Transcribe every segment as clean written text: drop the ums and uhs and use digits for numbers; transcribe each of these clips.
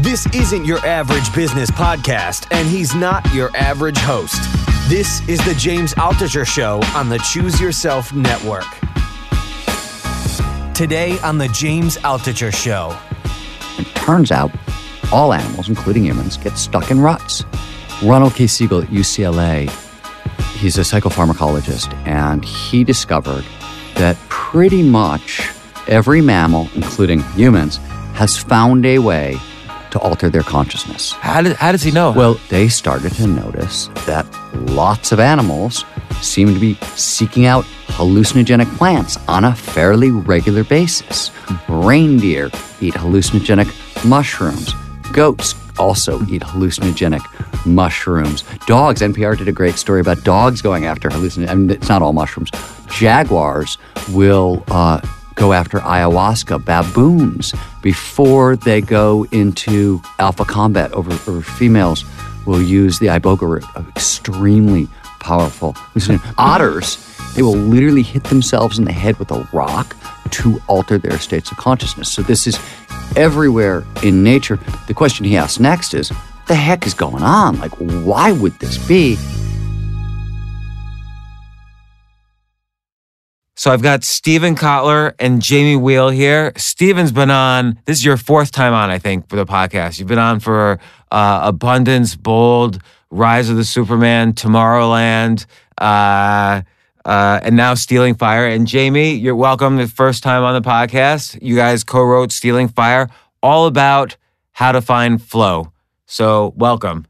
This isn't your average business podcast, and he's not your average host. This is the James Altucher Show on the Choose Yourself Network. Today on the James Altucher Show. It turns out all animals, including humans, get stuck in ruts. Ronald K. Siegel at UCLA, he's a psychopharmacologist, and he discovered that pretty much every mammal, including humans, has found a way to alter their consciousness. How does he know? Well, they started to notice that lots of animals seem to be seeking out hallucinogenic plants on a fairly regular basis. Reindeer eat hallucinogenic mushrooms. Goats also eat hallucinogenic mushrooms. Dogs, NPR did a great story about dogs going after hallucinogenic, I mean, it's not all mushrooms. Jaguars will go after ayahuasca, baboons, before they go into alpha combat over females, will use the iboga root, extremely powerful. Otters, they will literally hit themselves in the head with a rock to alter their states of consciousness. So this is everywhere in nature. The question he asks next is, what the heck is going on? Like, why would this be? So I've got Steven Kotler and Jamie Wheal here. Steven's been on, this is your fourth time on, I think, for the podcast. You've been on for Abundance, Bold, Rise of the Superman, Tomorrowland, and now Stealing Fire. And Jamie, you're welcome, the first time on the podcast. You guys co-wrote Stealing Fire, all about how to find flow. So welcome.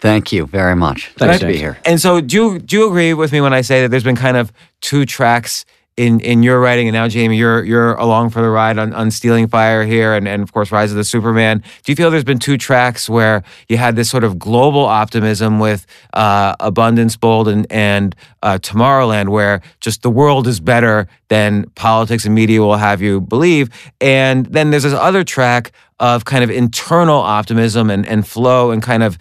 Thank you very much. Thanks to be here. And so do you agree with me when I say that there's been kind of two tracks in your writing, and now, Jamie, you're along for the ride on Stealing Fire here and of course, Rise of the Superman. Do you feel there's been two tracks where you had this sort of global optimism with Abundance, Bold, and Tomorrowland, where just the world is better than politics and media will have you believe? And then there's this other track of kind of internal optimism and flow and kind of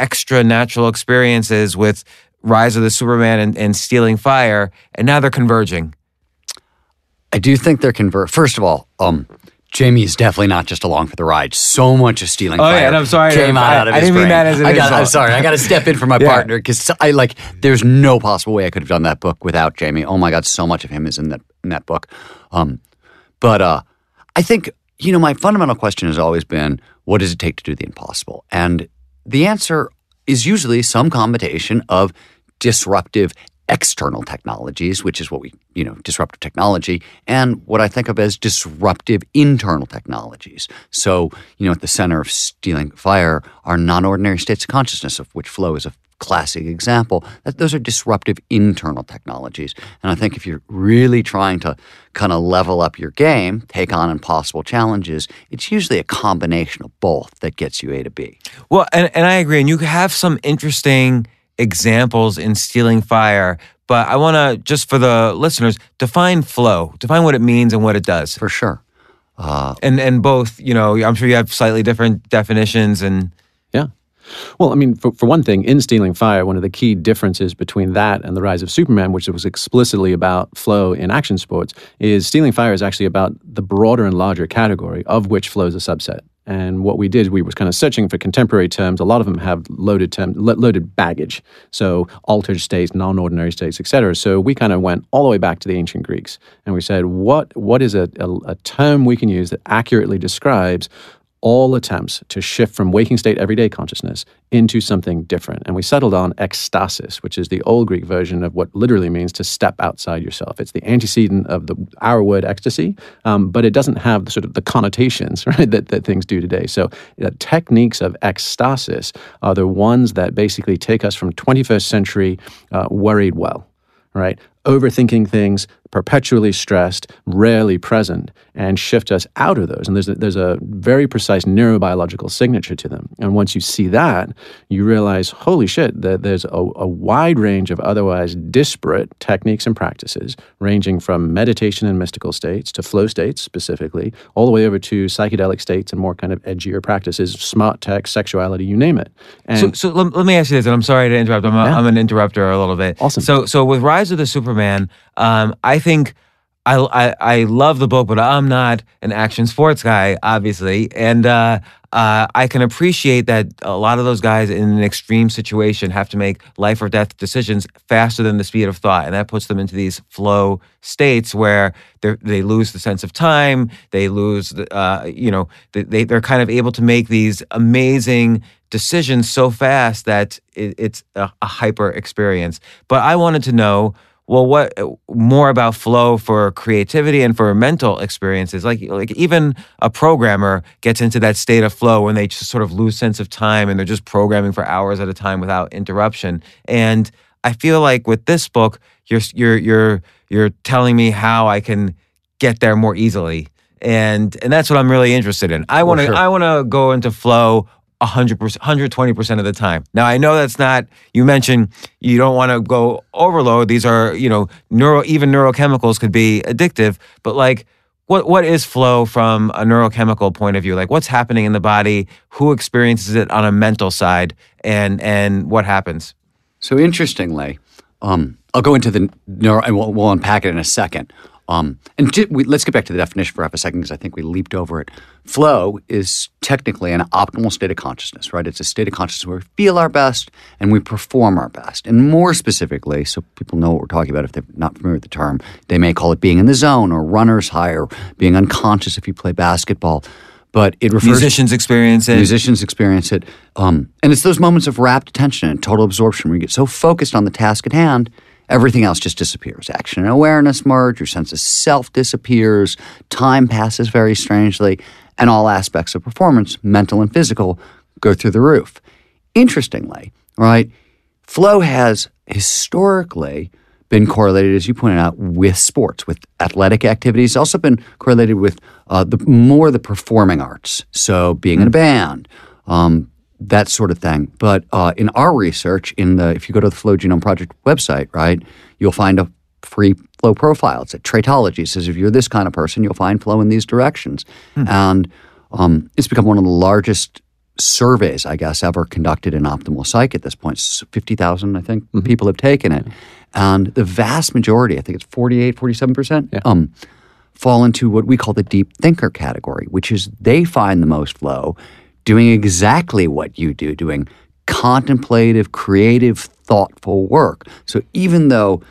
extra natural experiences with Rise of the Superman and Stealing Fire, and now they're converging. I do think they're First of all, Jamie is definitely not just along for the ride. So much of Stealing Fire and I'm sorry, came out of his brain. I didn't mean that as an insult. I'm sorry. I got to step in for my partner because there's no possible way I could have done that book without Jamie. Oh my God, so much of him is in that book. But I think, my fundamental question has always been, what does it take to do the impossible? And the answer is usually some combination of disruptive external technologies, which is what we, disruptive technology, and what I think of as disruptive internal technologies. So, at the center of Stealing Fire are non-ordinary states of consciousness, of which flow is a classic example. That those are disruptive internal technologies. And I think if you're really trying to kind of level up your game, take on impossible challenges, it's usually a combination of both that gets you A to B. Well, and I agree. And you have some interesting examples in Stealing Fire, but I want to, just for the listeners, define flow, define what it means and what it does. For sure. And both, I'm sure you have slightly different definitions and... Yeah. Well, for one thing, in Stealing Fire, one of the key differences between that and The Rise of Superman, which was explicitly about flow in action sports, is Stealing Fire is actually about the broader and larger category of which flow is a subset. And what we did, we were kind of searching for contemporary terms. A lot of them have loaded baggage. So altered states, non-ordinary states, et cetera. So we kind of went all the way back to the ancient Greeks. And we said, what is a term we can use that accurately describes all attempts to shift from waking state everyday consciousness into something different? And we settled on ekstasis, which is the old Greek version of what literally means to step outside yourself. It's the antecedent of our word ecstasy, but it doesn't have the sort of the connotations, right, that things do today. So the techniques of ekstasis are the ones that basically take us from 21st century worried well, right? Overthinking things, perpetually stressed, rarely present, and shift us out of those. And there's a very precise neurobiological signature to them. And once you see that, you realize, holy shit, that there's a wide range of otherwise disparate techniques and practices, ranging from meditation and mystical states to flow states specifically, all the way over to psychedelic states and more kind of edgier practices, smart tech, sexuality, you name it. And so let me ask you this, and I'm sorry to interrupt. I'm an interrupter a little bit. Awesome. So with Rise of the Superman, I think I love the book, but I'm not an action sports guy, obviously. And I can appreciate that a lot of those guys in an extreme situation have to make life or death decisions faster than the speed of thought. And that puts them into these flow states where they lose the sense of time. They lose, they're kind of able to make these amazing decisions so fast that it's a hyper experience. But I wanted to know, well, what more about flow for creativity and for mental experiences? Like even a programmer gets into that state of flow when they just sort of lose sense of time and they're just programming for hours at a time without interruption. And I feel like with this book, you're telling me how I can get there more easily, and that's what I'm really interested in. I want to go into flow 100%, 120% of the time. Now, I know that's not, you mentioned you don't want to go overload. These are, even neurochemicals could be addictive, but like, what is flow from a neurochemical point of view? Like, what's happening in the body? Who experiences it on a mental side? And what happens? So interestingly, I'll go into the neuro, and we'll unpack it in a second. Let's get back to the definition for half a second because I think we leaped over it. Flow is technically an optimal state of consciousness, right? It's a state of consciousness where we feel our best and we perform our best. And more specifically, so people know what we're talking about if they're not familiar with the term, they may call it being in the zone or runner's high or being unconscious if you play basketball. But it refers— Musicians experience it. And it's those moments of rapt attention and total absorption where you get so focused on the task at hand, everything else just disappears. Action and awareness merge, your sense of self disappears, time passes very strangely, and all aspects of performance, mental and physical, go through the roof. Interestingly, right, flow has historically been correlated, as you pointed out, with sports, with athletic activities, also been correlated with the performing arts, so being in a band, that sort of thing. But in our research, if you go to the Flow Genome Project website, right, you'll find a free flow profile. It's a traitology. It says if you're this kind of person, you'll find flow in these directions. And it's become one of the largest surveys, I guess, ever conducted in optimal psych at this point. 50,000, I think, people have taken it. And the vast majority, I think it's 48, 47%, fall into what we call the deep thinker category, which is they find the most flow doing exactly what you do, doing contemplative, creative, thoughtful work. So even though,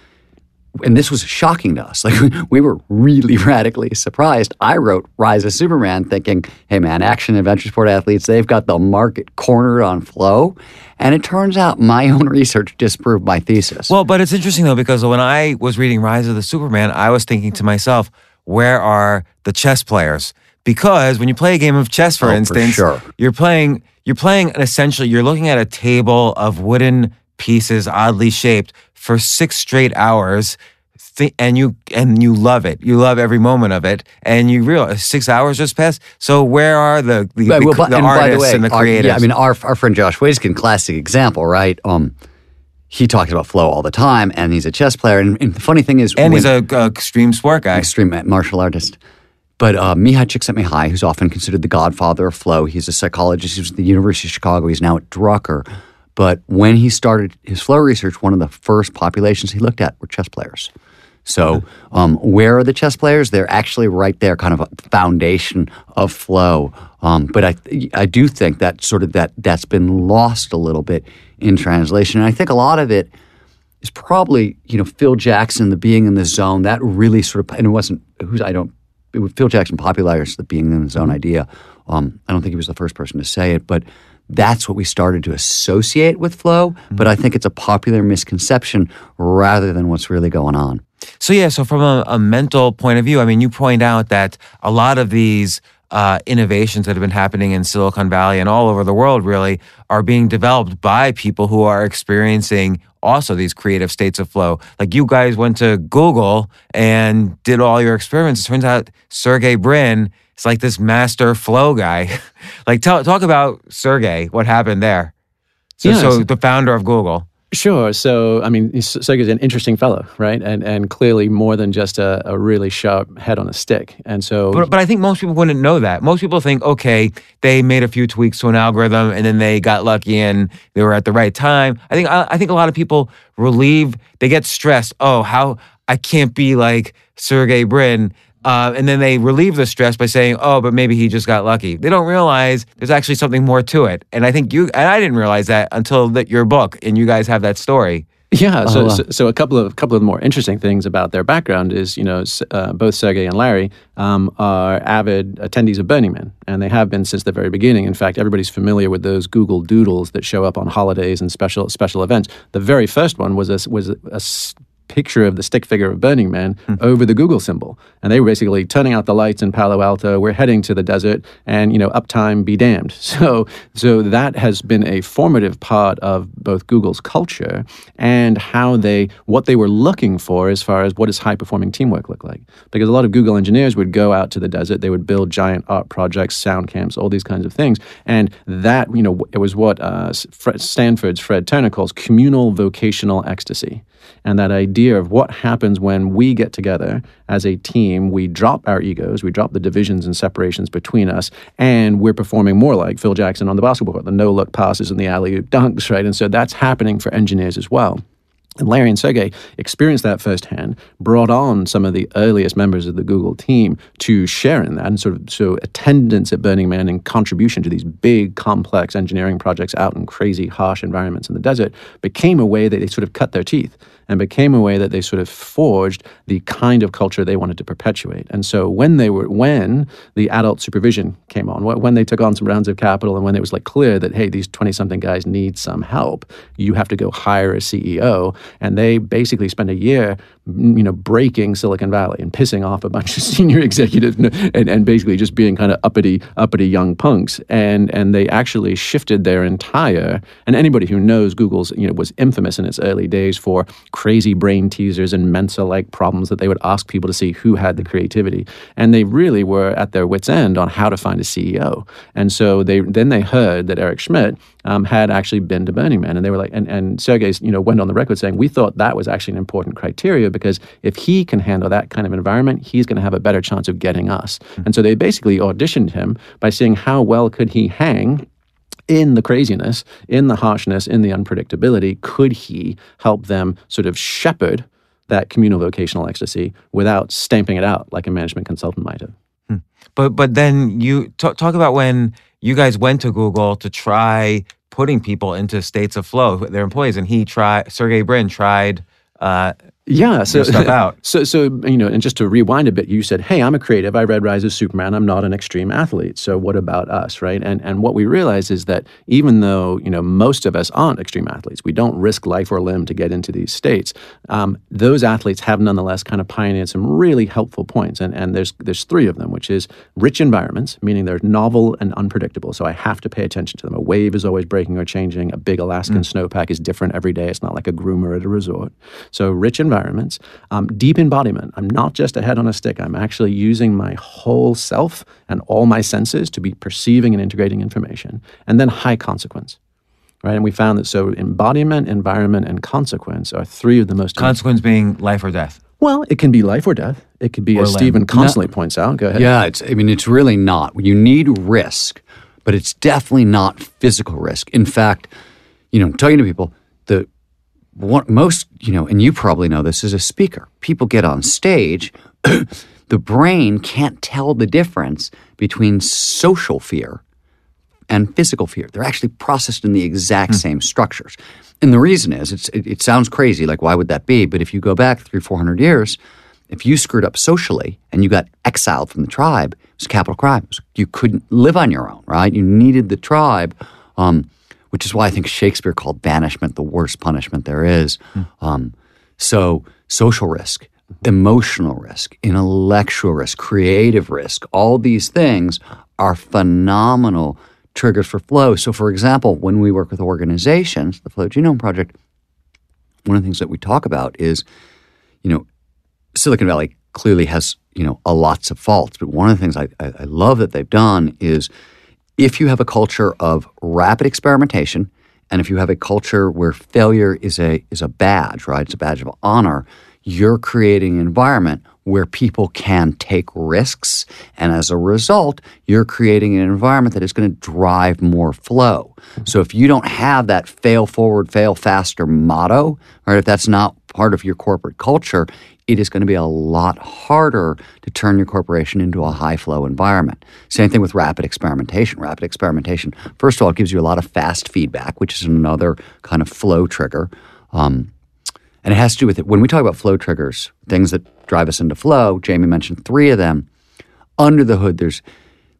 and this was shocking to us, like we were really radically surprised. I wrote Rise of Superman thinking, hey man, action adventure sport athletes, they've got the market cornered on flow. And it turns out my own research disproved my thesis. Well, but it's interesting though, because when I was reading Rise of the Superman, I was thinking to myself, where are the chess players? Because when you play a game of chess, for instance, for sure, you're playing an essentially, you're looking at a table of wooden pieces, oddly shaped, for 6 straight hours, and you love it. You love every moment of it, and you realize 6 hours just passed. So where are the artists and the creators? Yeah, I mean, our friend Josh Waiskin, classic example, right? He talks about flow all the time, and he's a chess player. And the funny thing is, he's an extreme sport guy, extreme martial artist. But Mihaly Csikszentmihalyi, who's often considered the godfather of flow, he's a psychologist. He was at the University of Chicago. He's now at Drucker. But when he started his flow research, one of the first populations he looked at were chess players. So where are the chess players? They're actually right there, kind of a foundation of flow. But I do think that sort of that's been lost a little bit in translation. And I think a lot of it is probably, Phil Jackson, the being in the zone, that really sort of, and it wasn't, Phil Jackson popularized the being in the zone idea. I don't think he was the first person to say it, but that's what we started to associate with flow. But I think it's a popular misconception rather than what's really going on. So yeah, so from a mental point of view, I mean, you point out that a lot of these innovations that have been happening in Silicon Valley and all over the world really are being developed by people who are experiencing also these creative states of flow. Like you guys went to Google and did all your experiments. It turns out Sergey Brin is like this master flow guy. Like talk about Sergey, what happened there? So the founder of Google. Sure. So, I mean, Sergey's an interesting fellow, right? And clearly more than just a really sharp head on a stick. And so... But I think most people wouldn't know that. Most people think, okay, they made a few tweaks to an algorithm and then they got lucky and they were at the right time. I think a lot of people they get stressed. Oh, how I can't be like Sergey Brin. And then they relieve the stress by saying, oh, but maybe he just got lucky. They don't realize there's actually something more to it. And I think I didn't realize that until your book, and you guys have that story. Yeah. So a couple of more interesting things about their background is, both Sergey and Larry are avid attendees of Burning Man, and they have been since the very beginning. In fact, everybody's familiar with those Google Doodles that show up on holidays and special events. The very first one was a picture of the stick figure of Burning Man over the Google symbol. And they were basically turning out the lights in Palo Alto, we're heading to the desert, and, uptime be damned. So that has been a formative part of both Google's culture and what they were looking for as far as what does high-performing teamwork look like. Because a lot of Google engineers would go out to the desert, they would build giant art projects, sound camps, all these kinds of things. And that, it was what Stanford's Fred Turner calls communal vocational ecstasy. And that idea of what happens when we get together as a team, we drop our egos, we drop the divisions and separations between us, and we're performing more like Phil Jackson on the basketball court, the no-look passes and the alley-oop dunks, right? And so that's happening for engineers as well. And Larry and Sergey experienced that firsthand, brought on some of the earliest members of the Google team to share in that, and so attendance at Burning Man and contribution to these big, complex engineering projects out in crazy, harsh environments in the desert became a way that they sort of cut their teeth and became a way that they sort of forged the kind of culture they wanted to perpetuate. And so when the adult supervision came on, when they took on some rounds of capital and when it was clear that, hey, these 20-something guys need some help, you have to go hire a CEO. And they basically spent a year, breaking Silicon Valley and pissing off a bunch of senior executives and basically just being kind of uppity young punks. And they actually shifted their entire, and anybody who knows Google's, was infamous in its early days for crazy brain teasers and Mensa-like problems that they would ask people to see who had the creativity. And they really were at their wits' end on how to find a CEO. And so they heard that Eric Schmidt had actually been to Burning Man. And they were like, and Sergey went on the record saying, we thought that was actually an important criteria because if he can handle that kind of environment, he's going to have a better chance of getting us. And so they basically auditioned him by seeing how well could he hang in the craziness, in the harshness, in the unpredictability. Could he help them sort of shepherd that communal vocational ecstasy without stamping it out like a management consultant might have? But then you talk about when you guys went to Google to try putting people into states of flow, their employees, and Sergey Brin tried stuff out. And just to rewind a bit, you said, hey, I'm a creative. I read Rise of Superman. I'm not an extreme athlete. So what about us, right? And what we realize is that even though, most of us aren't extreme athletes, we don't risk life or limb to get into these states, those athletes have nonetheless kind of pioneered some really helpful points. And there's three of them, which is rich environments, meaning they're novel and unpredictable. So I have to pay attention to them. A wave is always breaking or changing. A big Alaskan snowpack is different every day. It's not like a groomer at a resort. So rich environments, deep embodiment. I'm not just a head on a stick. I'm actually using my whole self and all my senses to be perceiving and integrating information. And then high consequence, right? And we found that so embodiment, environment, and consequence are three of the most important. Consequence being life or death. Well, it can be life or death. It could be, as Steven constantly points out. Go ahead. Yeah, it's really not. You need risk, but it's definitely not physical risk. In fact, talking to people, most, and you probably know this as a speaker, people get on stage, the brain can't tell the difference between social fear and physical fear. They're actually processed in the exact same structures. And the reason is, it sounds crazy, like why would that be? But if you go back 300-400 years, if you screwed up socially and you got exiled from the tribe, it was a capital crime. You couldn't live on your own, right? You needed the tribe, which is why I think Shakespeare called banishment the worst punishment there is. So social risk, emotional risk, intellectual risk, creative risk, all these things are phenomenal triggers for flow. So for example, when we work with organizations, the Flow Genome Project, one of the things that we talk about is, Silicon Valley clearly has, a lots of faults, but one of the things I love that they've done is, if you have a culture of rapid experimentation, and if you have a culture where failure is a badge, right? It's a badge of honor. You're creating an environment where people can take risks, and as a result, you're creating an environment that is going to drive more flow. So if you don't have that fail forward, fail faster motto, right? If that's not part of your corporate culture, it is going to be a lot harder to turn your corporation into a high-flow environment. Same thing with rapid experimentation. Rapid experimentation, first of all, it gives you a lot of fast feedback, which is another kind of flow trigger. And it has to do with it. When we talk about flow triggers, things that drive us into flow, Jamie mentioned three of them. Under the hood,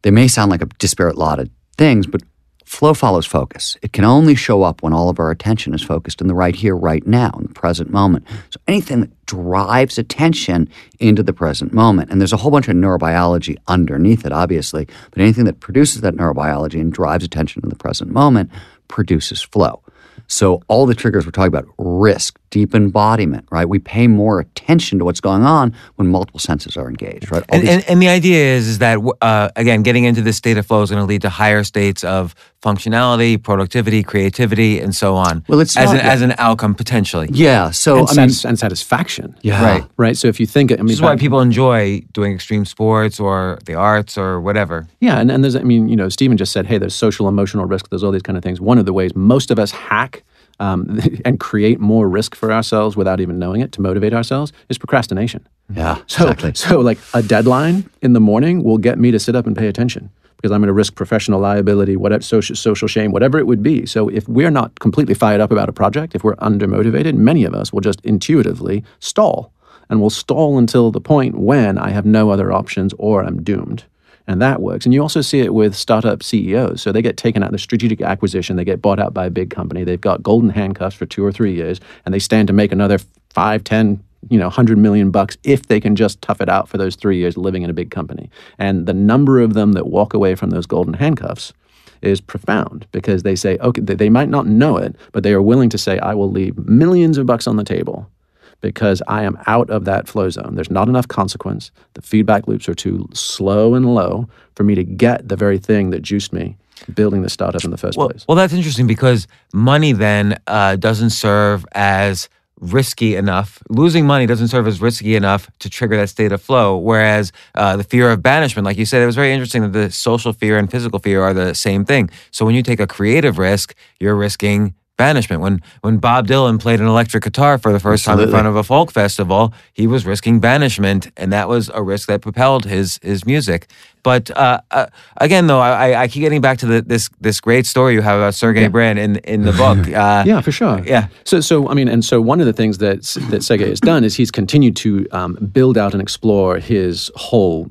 they may sound like a disparate lot of things, but flow follows focus. It can only show up when all of our attention is focused in the right here, right now, in the present moment. So anything that drives attention into the present moment, and there's a whole bunch of neurobiology underneath it, obviously, but anything that produces that neurobiology and drives attention to the present moment produces flow. So all the triggers we're talking about, risk, deep embodiment, right? We pay more attention to what's going on when multiple senses are engaged, right? And the idea is that, again, getting into this state of flow is going to lead to higher states of functionality, productivity, creativity, and so on. Well, it's as an outcome, potentially. Yeah, so... And satisfaction. Yeah. Right, so if you think... this is why people enjoy doing extreme sports or the arts or whatever. Yeah, and there's, Stephen just said, hey, there's social, emotional risk, there's all these kind of things. One of the ways most of us hack and create more risk for ourselves without even knowing it to motivate ourselves is procrastination. Yeah, exactly. So like a deadline in the morning will get me to sit up and pay attention, because I'm going to risk professional liability, whatever, social shame, whatever it would be. So if we're not completely fired up about a project, if we're undermotivated, many of us will just intuitively stall. And we'll stall until the point when I have no other options or I'm doomed. And that works. And you also see it with startup CEOs. So they get taken out of the strategic acquisition. They get bought out by a big company. They've got golden handcuffs for 2 or 3 years, and they stand to make another 5, 10 $100 million bucks if they can just tough it out for those 3 years living in a big company. And the number of them that walk away from those golden handcuffs is profound, because they say, okay, they might not know it, but they are willing to say, I will leave millions of bucks on the table because I am out of that flow zone. There's not enough consequence. The feedback loops are too slow and low for me to get the very thing that juiced me building the startup in the first place. Well, that's interesting, because money then doesn't serve as risky enough. Losing money doesn't serve as risky enough to trigger that state of flow, whereas the fear of banishment, like you said, it was very interesting that the social fear and physical fear are the same thing. So when you take a creative risk, you're risking banishment. When Bob Dylan played an electric guitar for the first time in front of a folk festival, he was risking banishment, and that was a risk that propelled his music. But again, though, I keep getting back to this great story you have about Sergey Brin in the book. Yeah, for sure. Yeah. So one of the things that Sergey has done is he's continued to build out and explore his whole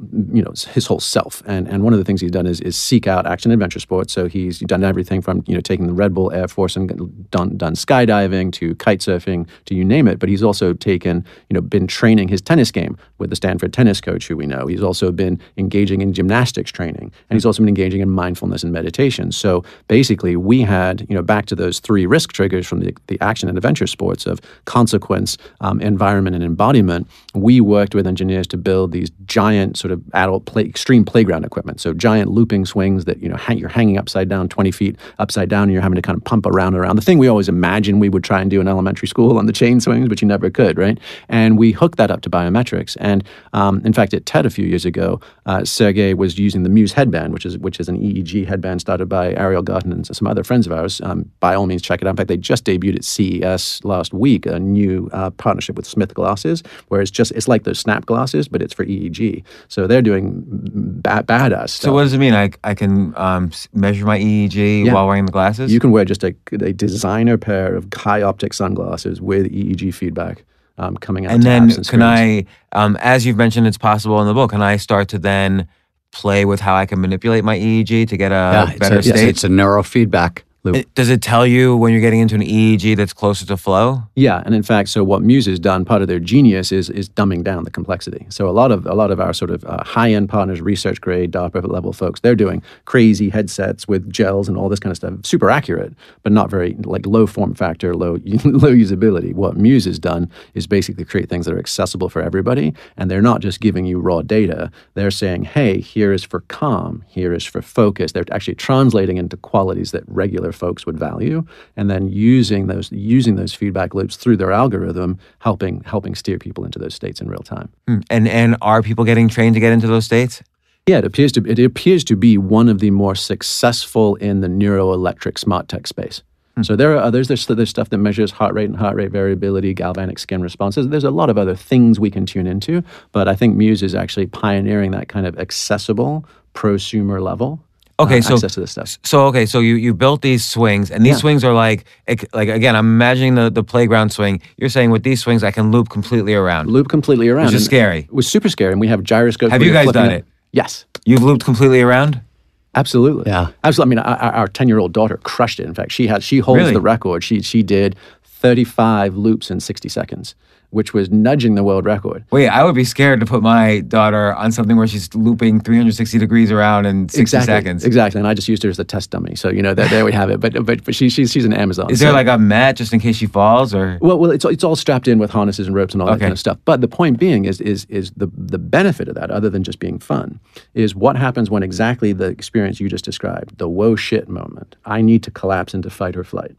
self. And one of the things he's done is seek out action adventure sports. So he's done everything from taking the Red Bull Air Force and done skydiving to kite surfing to you name it. But he's also been training his tennis game with the Stanford tennis coach who we know. He's also been engaging in gymnastics training, and he's also been engaging in mindfulness and meditation. So basically we had, back to those three risk triggers from the action and adventure sports of consequence, environment, and embodiment, we worked with engineers to build these giant sort of adult extreme playground equipment. So giant looping swings that, you're hanging upside down 20 feet upside down, and you're having to kind of pump around and around. The thing we always imagined we would try and do in elementary school on the chain swings, but you never could, right? And we hooked that up to biometrics. And in fact, at TED a few years ago, Sergey was using the Muse headband, which is an EEG headband started by Ariel Garten and some other friends of ours. By all means, check it out. In fact, they just debuted at CES last week, a new partnership with Smith Glasses, where it's like those Snap glasses, but it's for EEG. So they're doing badass stuff. So what does it mean? I can measure my EEG while wearing the glasses? You can wear just a designer pair of Kai Optics sunglasses with EEG feedback. Coming out and then can I, as you've mentioned, it's possible in the book, can I start to then play with how I can manipulate my EEG to get a better state? Yes, it's a neurofeedback loop. Does it tell you when you're getting into an EEG that's closer to flow? Yeah, and in fact, so what Muse has done, part of their genius is dumbing down the complexity. So a lot of our sort of high-end partners, research grade, DARPA level folks, they're doing crazy headsets with gels and all this kind of stuff, super accurate, but not very low form factor, low usability. What Muse has done is basically create things that are accessible for everybody, and they're not just giving you raw data. They're saying, hey, here is for calm, here is for focus. They're actually translating into qualities that regular folks would value, and then using those feedback loops through their algorithm, helping steer people into those states in real time. And are people getting trained to get into those states? Yeah, it appears to be one of the more successful in the neuroelectric smart tech space. So there are others. There's stuff that measures heart rate and heart rate variability, galvanic skin responses. There's a lot of other things we can tune into, but I think Muse is actually pioneering that kind of accessible, prosumer level. Okay, so access to this stuff. So okay, so you built these swings, and these swings are like again, I'm imagining the playground swing. You're saying with these swings, I can loop completely around. Which is scary. It was super scary, and we have gyroscopes. Have you guys done it? Yes. You've looped completely around? Absolutely. Yeah. Absolutely. I mean, our 10-year-old daughter crushed it. In fact, she holds the record. She did 35 loops in 60 seconds. Which was nudging the world record. Wait, I would be scared to put my daughter on something where she's looping 360 degrees around in 60 seconds. Exactly, and I just used her as a test dummy. So, you know, there we have it. But she's an Amazon. Is there like a mat just in case she falls? Or Well, it's all strapped in with harnesses and ropes and all that kind of stuff. But the point being is the benefit of that, other than just being fun, is what happens when exactly the experience you just described, the whoa shit moment. I need to collapse into fight or flight.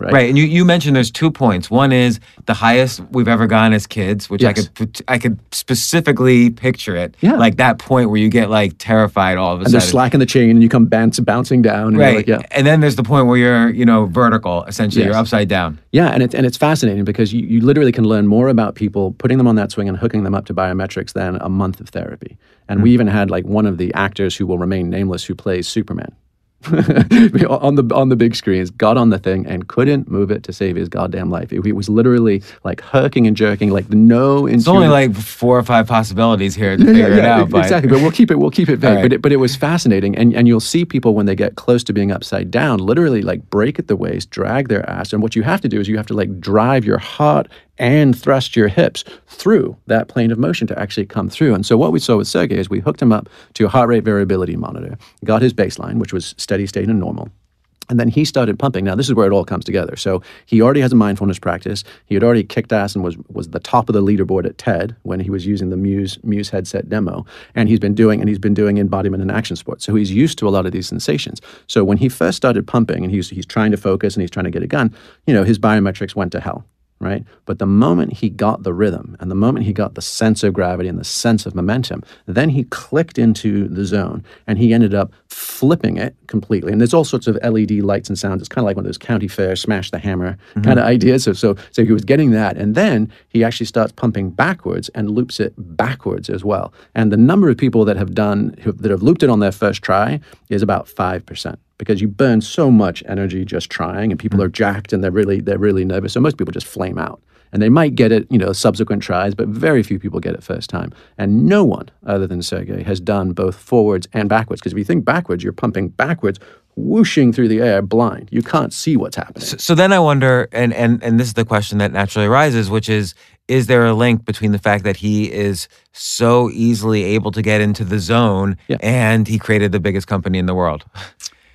Right, and you mentioned there's 2 points. One is the highest we've ever gone as kids, which I could specifically picture it, like that point where you get like terrified all of a sudden. And there's slack in the chain, and you come bouncing down. And you're like, and then there's the point where you're vertical, essentially, you're upside down. Yeah, and it's fascinating because you literally can learn more about people putting them on that swing and hooking them up to biometrics than a month of therapy. And we even had like one of the actors who will remain nameless who plays Superman. on the big screens, got on the thing and couldn't move it to save his goddamn life. He was literally like herking and jerking, like no. It's only like 4 or 5 possibilities here to figure it out. Exactly, but we'll keep it vague. Right. But it was fascinating, and you'll see people when they get close to being upside down, literally like break at the waist, drag their ass, and what you have to do is you have to like drive your heart and thrust your hips through that plane of motion to actually come through. And so what we saw with Sergey is we hooked him up to a heart rate variability monitor, got his baseline, which was steady state and normal. And then he started pumping. Now, this is where it all comes together. So he already has a mindfulness practice. He had already kicked ass and was the top of the leaderboard at TED when he was using the Muse headset demo. And he's been doing embodiment and action sports. So he's used to a lot of these sensations. So when he first started pumping and he's trying to focus and he's trying to get it done, his biometrics went to hell. Right? But the moment he got the rhythm and the moment he got the sense of gravity and the sense of momentum, then he clicked into the zone and he ended up flipping it completely. And there's all sorts of LED lights and sounds. It's kind of like one of those county fair, smash the hammer kind of ideas. So he was getting that. And then he actually starts pumping backwards and loops it backwards as well. And the number of people that have looped it on their first try is about 5%. Because you burn so much energy just trying, and people are jacked and they're really nervous. So most people just flame out. And they might get it, subsequent tries, but very few people get it first time. And no one other than Sergey has done both forwards and backwards. Because if you think backwards, you're pumping backwards, whooshing through the air blind. You can't see what's happening. So then I wonder, and this is the question that naturally arises, which is there a link between the fact that he is so easily able to get into the zone and he created the biggest company in the world?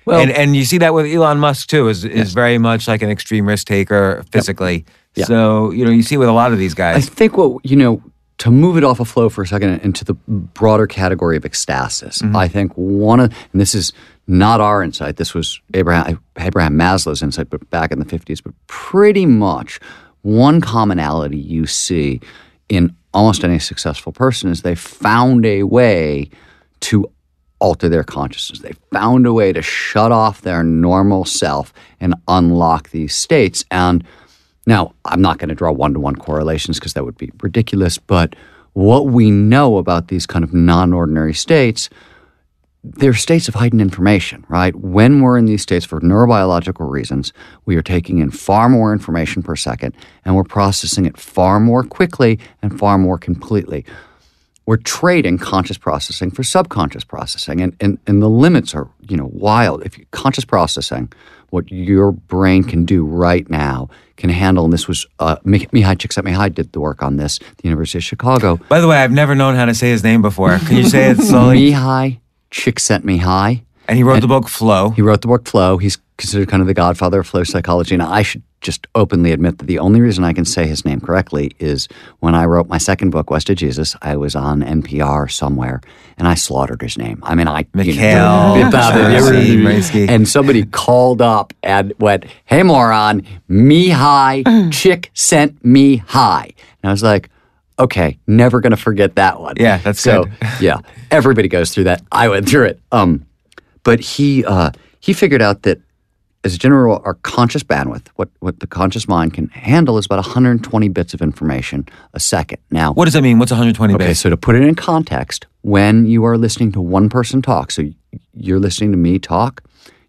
Well, and you see that with Elon Musk, too, is very much like an extreme risk taker physically. Yep. So, you see with a lot of these guys. I think to move it off of flow for a second into the broader category of ecstasis, I think and this is not our insight, this was Abraham Maslow's insight but back in the 50s, but pretty much one commonality you see in almost any successful person is they found a way to alter their consciousness. They found a way to shut off their normal self and unlock these states. And now, I'm not going to draw one-to-one correlations because that would be ridiculous, but what we know about these kind of non-ordinary states, they're states of heightened information, right? When we're in these states for neurobiological reasons, we are taking in far more information per second, and we're processing it far more quickly and far more completely. We're trading conscious processing for subconscious processing, and the limits are wild. If conscious processing, what your brain can do right now can handle, and this was Mihaly Csikszentmihalyi did the work on this at the University of Chicago. By the way, I've never known how to say his name before. Can you say it slowly? Mihaly Csikszentmihalyi. And he wrote the book Flow. He's considered kind of the godfather of flow psychology. And I should just openly admit that the only reason I can say his name correctly is when I wrote my second book, West of Jesus, I was on NPR somewhere, and I slaughtered his name. I mean, and somebody called up and went, "Hey, moron, Mihaly Csikszentmihalyi." And I was like, okay, never going to forget that one. Yeah, that's good. Yeah, everybody goes through that. I went through it. But he figured out that as a general rule, our conscious bandwidth, what the conscious mind can handle, is about 120 bits of information a second. Now, what does that mean? What's 120 bits? Okay, so to put it in context, when you are listening to one person talk, so you're listening to me talk,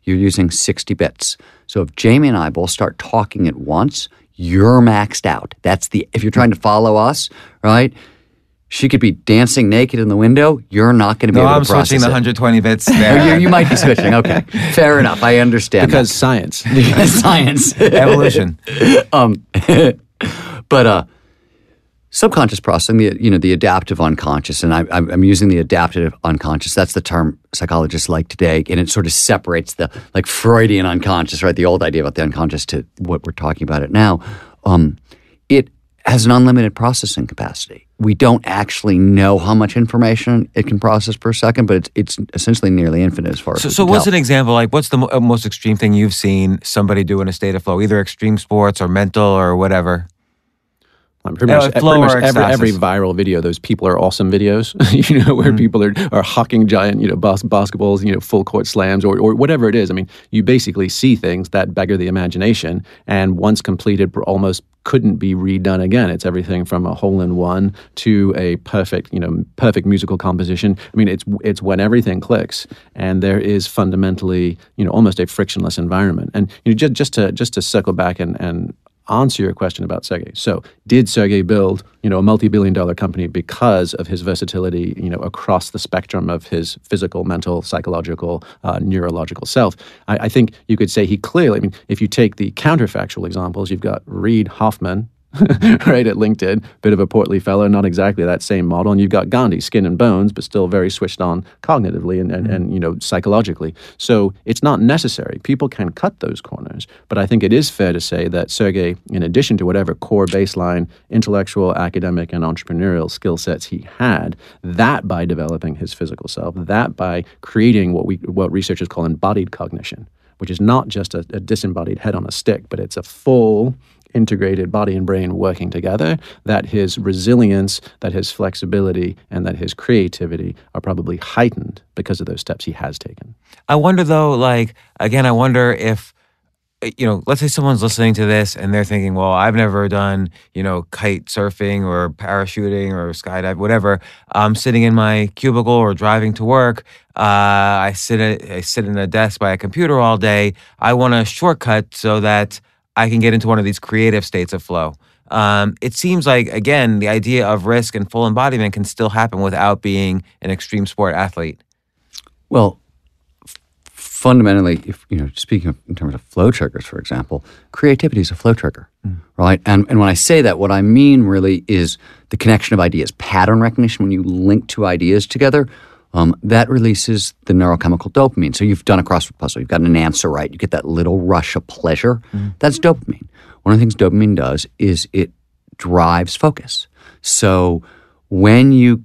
you're using 60 bits. So if Jamie and I both start talking at once, you're maxed out. That's the, if you're trying to follow us, right? She could be dancing naked in the window. You're not going to be able to process it. No, I'm switching the 120 bits there. You might be switching. Okay. Fair enough. I understand. Because science. Science. Evolution. But subconscious processing, the adaptive unconscious, and I'm using the adaptive unconscious. That's the term psychologists like today, and it sort of separates the like Freudian unconscious, right, the old idea about the unconscious, to what we're talking about it now. It has an unlimited processing capacity. We don't actually know how much information it can process per second, but it's essentially nearly infinite as far as we can tell. So what's an example? Like, what's the most extreme thing you've seen somebody do in a state of flow, either extreme sports or mental or whatever? Pretty much every viral video, those people are awesome videos, where people are hucking giant, basketballs, full court slams or whatever it is. I mean, you basically see things that beggar the imagination, and once completed, almost couldn't be redone again. It's everything from a hole-in-one to a perfect musical composition. I mean, it's when everything clicks, and there is fundamentally, almost a frictionless environment. And just to circle back and answer your question about Sergey. So, did Sergey build, a multi-billion-dollar company because of his versatility, across the spectrum of his physical, mental, psychological, neurological self? I think you could say he clearly. I mean, if you take the counterfactual examples, you've got Reid Hoffman, right, at LinkedIn, bit of a portly fellow, not exactly that same model, and you've got Gandhi, skin and bones, but still very switched on cognitively and psychologically. So it's not necessary. People can cut those corners, but I think it is fair to say that Sergey, in addition to whatever core baseline intellectual, academic, and entrepreneurial skill sets he had, that by developing his physical self, that by creating what researchers call embodied cognition, which is not just a disembodied head on a stick, but it's a full integrated body and brain working together, that his resilience, that his flexibility, and that his creativity are probably heightened because of those steps he has taken. I wonder though, I wonder if, let's say someone's listening to this and they're thinking, well, I've never done, kite surfing or parachuting or skydive, whatever. I'm sitting in my cubicle or driving to work. I sit in a desk by a computer all day. I want a shortcut so that I can get into one of these creative states of flow. It seems like, again, the idea of risk and full embodiment can still happen without being an extreme sport athlete. Well, fundamentally, if, speaking of, in terms of flow triggers, for example, creativity is a flow trigger, right? And when I say that, what I mean really is the connection of ideas, pattern recognition. When you link two ideas together, that releases the neurochemical dopamine. So you've done a crossword puzzle. You've gotten an answer right. You get that little rush of pleasure. That's dopamine. One of the things dopamine does is it drives focus. So when you're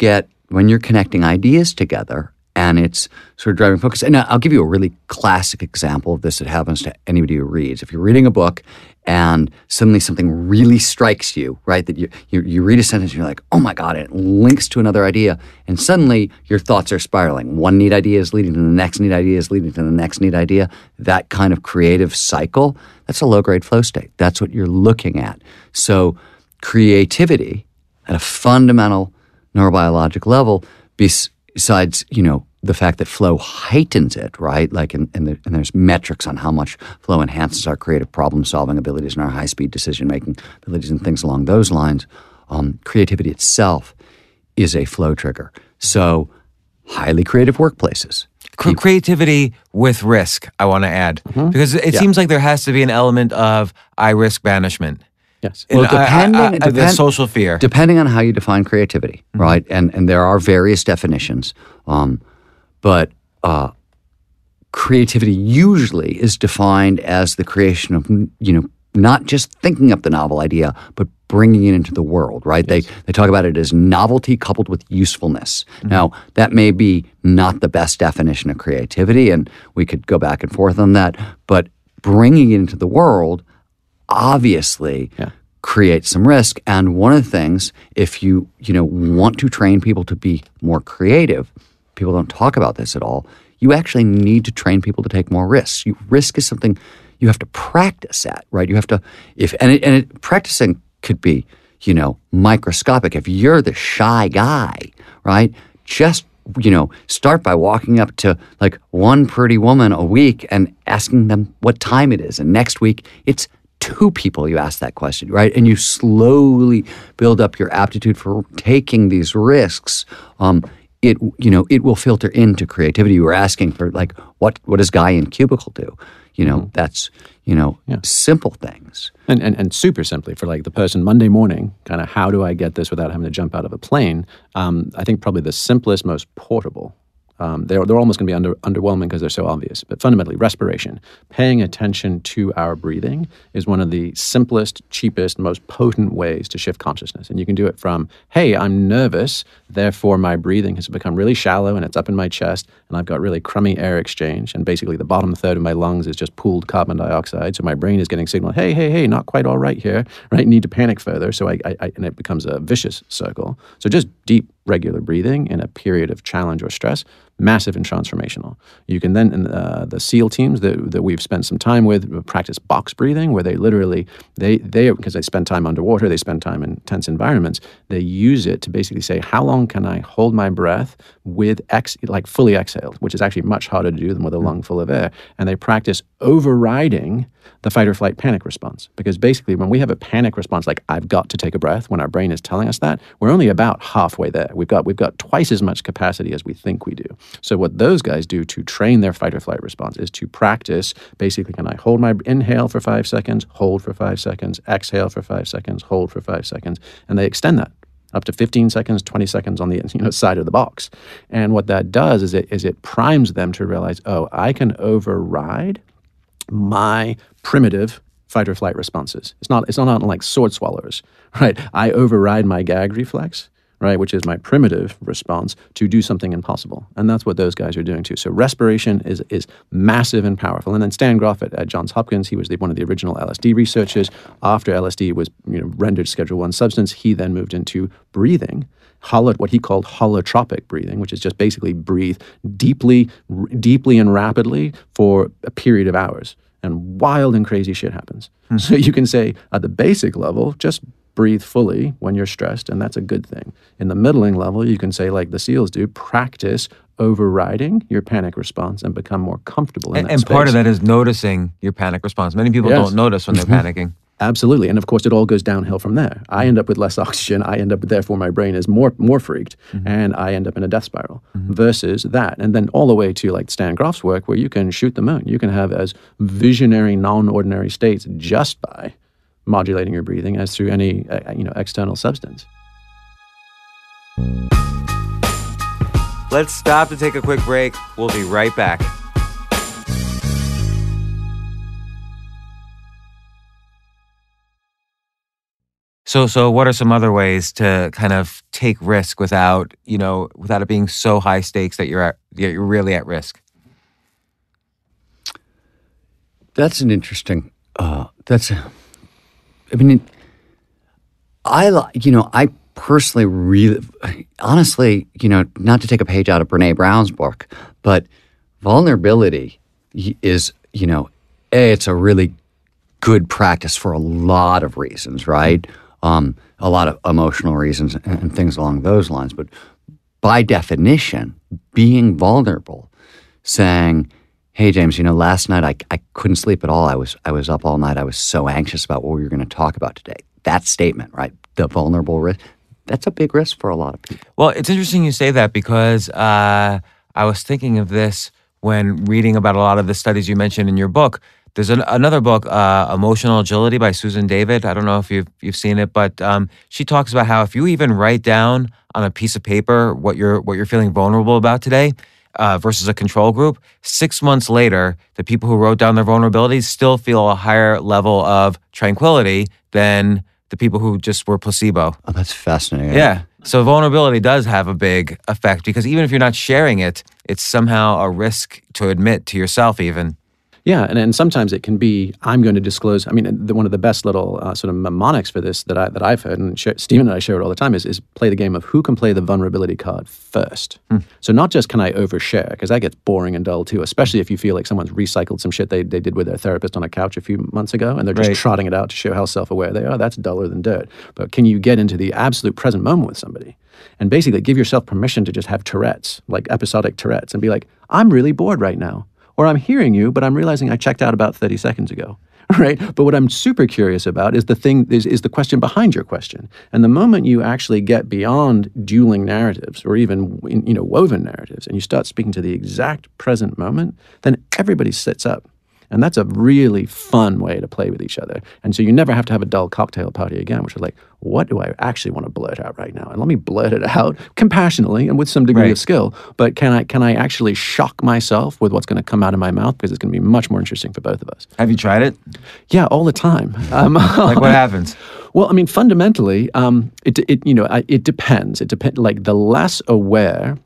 connecting ideas together and it's sort of driving focus. And I'll give you a really classic example of this that happens to anybody who reads. If you're reading a book and suddenly something really strikes you, right, that you read a sentence and you're like, oh my God, and it links to another idea, and suddenly your thoughts are spiraling. One neat idea is leading to the next neat idea is leading to the next neat idea. That kind of creative cycle, that's a low-grade flow state. That's what you're looking at. So creativity at a fundamental neurobiologic level, besides, the fact that flow heightens it, right? And there's metrics on how much flow enhances our creative problem-solving abilities and our high-speed decision-making abilities and things along those lines. Creativity itself is a flow trigger. So, highly creative workplaces. Creativity with risk, I want to add. Because it seems like there has to be an element of I risk banishment. Yes. Well, the social fear. Depending on how you define creativity, right? And there are various definitions. But creativity usually is defined as the creation of, not just thinking up the novel idea, but bringing it into the world, right? Yes. They talk about it as novelty coupled with usefulness. Now, that may be not the best definition of creativity, and we could go back and forth on that, but bringing it into the world obviously creates some risk. And one of the things, if you, want to train people to be more creative, people don't talk about this at all, you actually need to train people to take more risks. Risk is something you have to practice that, right? You have to, practicing could be, you know, microscopic. If you're the shy guy, right, just, you know, start by walking up to like one pretty woman a week and asking them what time it is. And next week, it's 2 people you ask that question, right? And you slowly build up your aptitude for taking these risks. It will filter into creativity. You were asking for like, what does guy in cubicle do? You know, that's, you know, simple things. And super simply for like the person Monday morning, kind of how do I get this without having to jump out of a plane? I think probably the simplest, most portable. They're almost going to be underwhelming because they're so obvious. But fundamentally, respiration, paying attention to our breathing is one of the simplest, cheapest, most potent ways to shift consciousness. And you can do it from, hey, I'm nervous, therefore my breathing has become really shallow and it's up in my chest and I've got really crummy air exchange and basically the bottom third of my lungs is just pooled carbon dioxide. So my brain is getting signaled, hey, not quite all right here, right? Need to panic further. So and it becomes a vicious circle. So just deep, regular breathing in a period of challenge or stress, massive and transformational. You can then, in the SEAL teams that we've spent some time with, practice box breathing, where they literally, because they spend time underwater, they spend time in tense environments, they use it to basically say, how long can I hold my breath with, fully exhaled, which is actually much harder to do than with a lung full of air. And they practice overriding the fight or flight panic response. Because basically when we have a panic response, like I've got to take a breath, when our brain is telling us that, we're only about halfway there. We've got twice as much capacity as we think we do. So what those guys do to train their fight or flight response is to practice, basically, can I hold my inhale for 5 seconds, hold for 5 seconds, exhale for 5 seconds, hold for 5 seconds, and they extend that up to 15 seconds, 20 seconds on the side of the box. And what that does is it primes them to realize, oh, I can override my primitive fight or flight responses. It's not like sword swallowers, right? I override my gag reflex, right, which is my primitive response, to do something impossible. And that's what those guys are doing too. So respiration is massive and powerful. And then Stan Groff at Johns Hopkins, he was one of the original LSD researchers. After LSD was rendered Schedule 1 substance, he then moved into breathing, what he called holotropic breathing, which is just basically breathe deeply, deeply and rapidly for a period of hours. And wild and crazy shit happens. Mm-hmm. So you can say at the basic level, just breathe fully when you're stressed, and that's a good thing. In the middling level, you can say, like the SEALs do, practice overriding your panic response and become more comfortable in that space. And part of that is noticing your panic response. Many people don't notice when they're panicking. Absolutely. And of course, it all goes downhill from there. I end up with less oxygen. Therefore, my brain is more freaked, and I end up in a death spiral versus that. And then all the way to like Stan Groff's work, where you can shoot the moon. You can have as visionary, non-ordinary states just by modulating your breathing as through any external substance. Let's stop to take a quick break. We'll be right back. So what are some other ways to kind of take risk without it being so high stakes that you're really at risk? That's an interesting. I personally not to take a page out of Brene Brown's book, but vulnerability is, it's a really good practice for a lot of reasons, right? A lot of emotional reasons and things along those lines. But by definition, being vulnerable, saying, hey, James, last night I couldn't sleep at all. I was up all night. I was so anxious about what we were going to talk about today. That statement, right? The vulnerable risk. That's a big risk for a lot of people. Well, it's interesting you say that because I was thinking of this when reading about a lot of the studies you mentioned in your book. There's another book, Emotional Agility by Susan David. I don't know if you've seen it, but she talks about how if you even write down on a piece of paper what you're feeling vulnerable about today, versus a control group, 6 months later, the people who wrote down their vulnerabilities still feel a higher level of tranquility than the people who just were placebo. Oh, that's fascinating. Yeah. So vulnerability does have a big effect because even if you're not sharing it, it's somehow a risk to admit to yourself even. Yeah, and sometimes it can be, I'm going to disclose. I mean, one of the best little sort of mnemonics for this that I've heard, and Stephen and I share it all the time, is play the game of who can play the vulnerability card first. Mm. So not just can I overshare, because that gets boring and dull too, especially if you feel like someone's recycled some shit they did with their therapist on a couch a few months ago, and they're just trotting it out to show how self-aware they are. That's duller than dirt. But can you get into the absolute present moment with somebody? And basically give yourself permission to just have Tourette's, like episodic Tourette's, and be like, I'm really bored right now. Or I'm hearing you, but I'm realizing I checked out about 30 seconds ago, right? But what I'm super curious about is the question behind your question. And the moment you actually get beyond dueling narratives or even, woven narratives, and you start speaking to the exact present moment, then everybody sits up. And that's a really fun way to play with each other. And so you never have to have a dull cocktail party again, which is like, what do I actually want to blurt out right now? And let me blurt it out compassionately and with some degree of skill. But can I actually shock myself with what's going to come out of my mouth? Because it's going to be much more interesting for both of us. Have you tried it? Yeah, all the time. Like what happens? Well, I mean, fundamentally, it depends. It depends. Like the less aware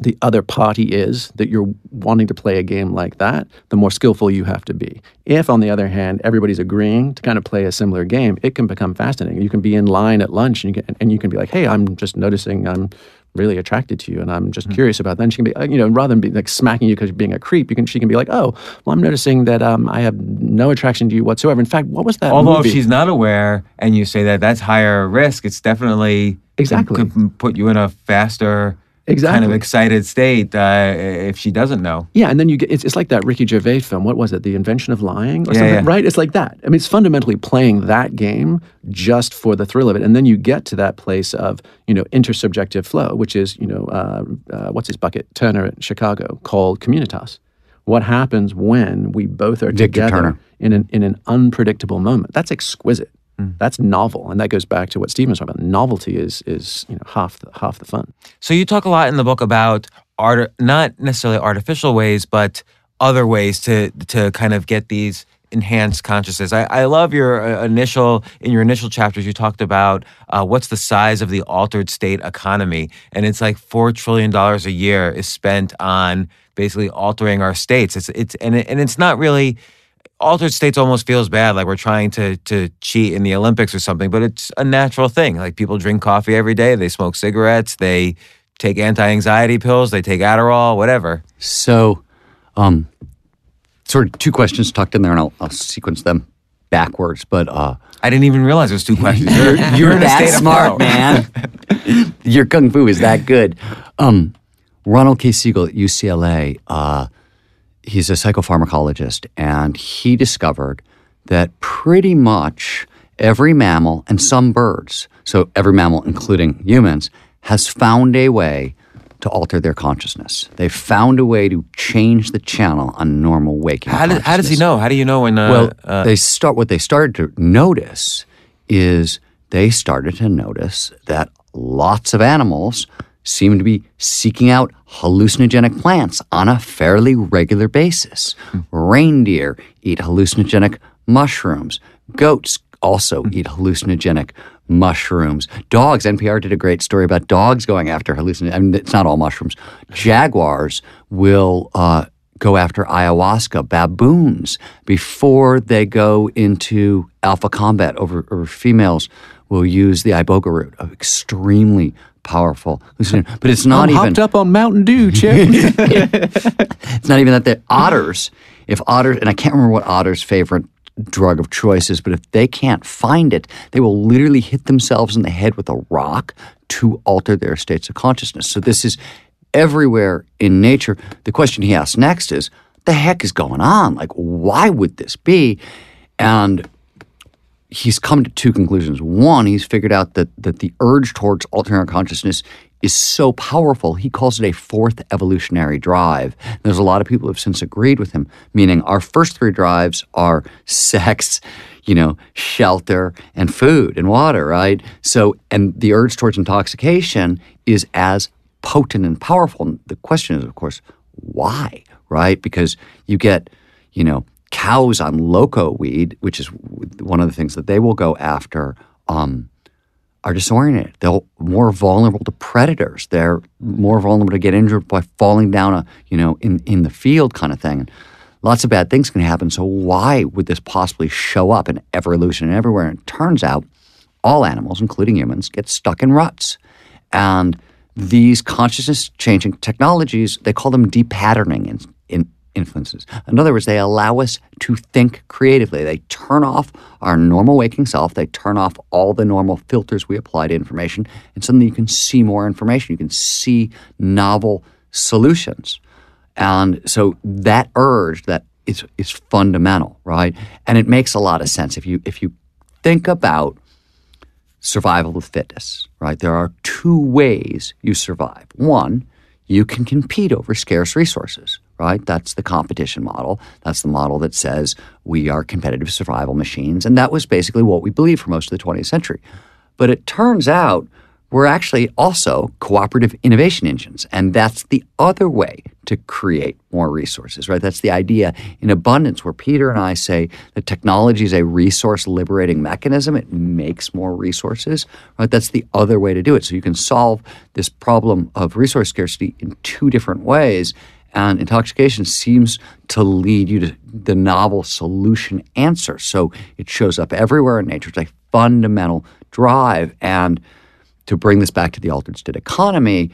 the other party is that you're wanting to play a game like that, the more skillful you have to be. If, on the other hand, everybody's agreeing to kind of play a similar game, it can become fascinating. You can be in line at lunch and you can be like, hey, I'm just noticing I'm really attracted to you and I'm just curious about that. And she can be, rather than be like smacking you because you're being a creep, she can be like, oh, well, I'm noticing that I have no attraction to you whatsoever. In fact, what was that movie? Although if she's not aware and you say that, that's higher risk. It's definitely could put you in a faster... Exactly. Kind of excited state if she doesn't know. Yeah, and then you get, it's like that Ricky Gervais film, what was it, The Invention of Lying or something, right? It's like that. I mean, it's fundamentally playing that game just for the thrill of it. And then you get to that place of, intersubjective flow, which is, what's his bucket, Turner in Chicago, called communitas. What happens when we both are together in an unpredictable moment? That's exquisite. That's novel, and that goes back to what Steven was talking about. Novelty is half the fun. So you talk a lot in the book about art, not necessarily artificial ways, but other ways to kind of get these enhanced consciousness. I love in your initial chapters you talked about what's the size of the altered state economy, and it's like $4 trillion a year is spent on basically altering our states. It's not really. Altered states almost feels bad, like we're trying to cheat in the Olympics or something, but it's a natural thing. Like people drink coffee every day, they smoke cigarettes, they take anti-anxiety pills, they take Adderall, whatever. So sort of two questions tucked in there, and I'll sequence them backwards. But I didn't even realize it was two questions. You're that smart, man. Your kung fu is that good. Ronald K. Siegel at UCLA, he's a psychopharmacologist, and he discovered that pretty much every mammal and some birds, so every mammal including humans, has found a way to alter their consciousness. They've found a way to change the channel on normal waking consciousness. How does he know? How do you know when... what they started to notice is they started to notice that lots of animals seem to be seeking out hallucinogenic plants on a fairly regular basis. Reindeer eat hallucinogenic mushrooms. Goats also eat hallucinogenic mushrooms. Dogs, NPR did a great story about dogs going after hallucinogenic, I mean, it's not all mushrooms. Jaguars will go after ayahuasca, baboons, before they go into alpha combat over females will use the iboga root, an extremely powerful hallucinogen. But it's not even... I'm hopped up on Mountain Dew, Chip. It's not even that the otters, and I can't remember what otters' favorite drug of choice is, but if they can't find it, they will literally hit themselves in the head with a rock to alter their states of consciousness. So this is everywhere in nature. The question he asks next is, the heck is going on? Like, why would this be? And... he's come to two conclusions. One, he's figured out that the urge towards altering our consciousness is so powerful, he calls it a fourth evolutionary drive. And there's a lot of people who have since agreed with him, meaning our first three drives are sex, shelter, and food and water, right? So, and the urge towards intoxication is as potent and powerful. And the question is, of course, why, right? Because you get, cows on loco weed, which is one of the things that they will go after, are disoriented. They're more vulnerable to predators. They're more vulnerable to get injured by falling down in the field kind of thing. lots of bad things can happen. So why would this possibly show up in evolution and everywhere? And it turns out all animals, including humans, get stuck in ruts. And these consciousness-changing technologies, they call them depatterning influences. In other words, they allow us to think creatively. They turn off our normal waking self. They turn off all the normal filters we apply to information. And suddenly you can see more information. You can see novel solutions. And so that urge that is fundamental, right? And it makes a lot of sense. If you think about survival of fitness, right? There are two ways you survive. One, you can compete over scarce resources, right? That's the competition model. That's the model that says we are competitive survival machines. And that was basically what we believed for most of the 20th century. But it turns out we're actually also cooperative innovation engines. And that's the other way to create more resources, right? That's the idea in Abundance, where Peter and I say that technology is a resource-liberating mechanism. It makes more resources, right? That's the other way to do it. So you can solve this problem of resource scarcity in two different ways. And intoxication seems to lead you to the novel solution answer. So it shows up everywhere in nature. It's a fundamental drive. And to bring this back to the altered state economy,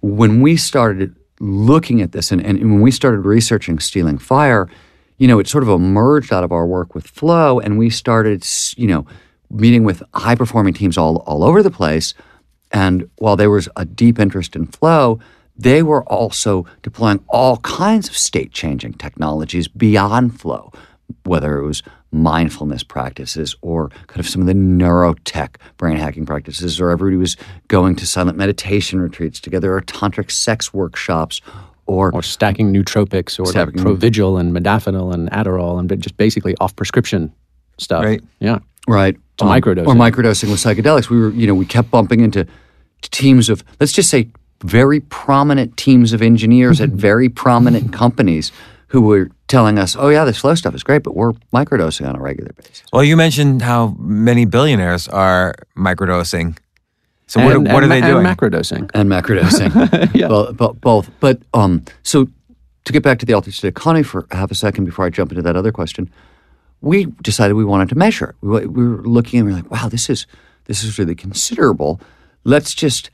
when we started looking at this and when we started researching Stealing Fire, you know, it sort of emerged out of our work with Flow, and we started, you know, meeting with high-performing teams all over the place. And while there was a deep interest in Flow, they were also deploying all kinds of state-changing technologies beyond Flow, whether it was mindfulness practices or kind of some of the neurotech brain hacking practices, or everybody was going to silent meditation retreats together, or tantric sex workshops, or stacking nootropics, or stacking Provigil and modafinil and Adderall, and just basically off prescription stuff. Right. Yeah. Right. Or microdosing. Or microdosing with psychedelics. We were, you know, we kept bumping into teams of, let's just say, very prominent teams of engineers at very prominent companies who were telling us, oh yeah, this Flow stuff is great, but we're microdosing on a regular basis. Well, you mentioned how many billionaires are microdosing. So what are they doing? And macrodosing. And macrodosing. Yeah. Both. But so to get back to the altered state economy for half a second before I jump into that other question, we decided we wanted to measure. We were looking and we were like, wow, this is really considerable. Let's just,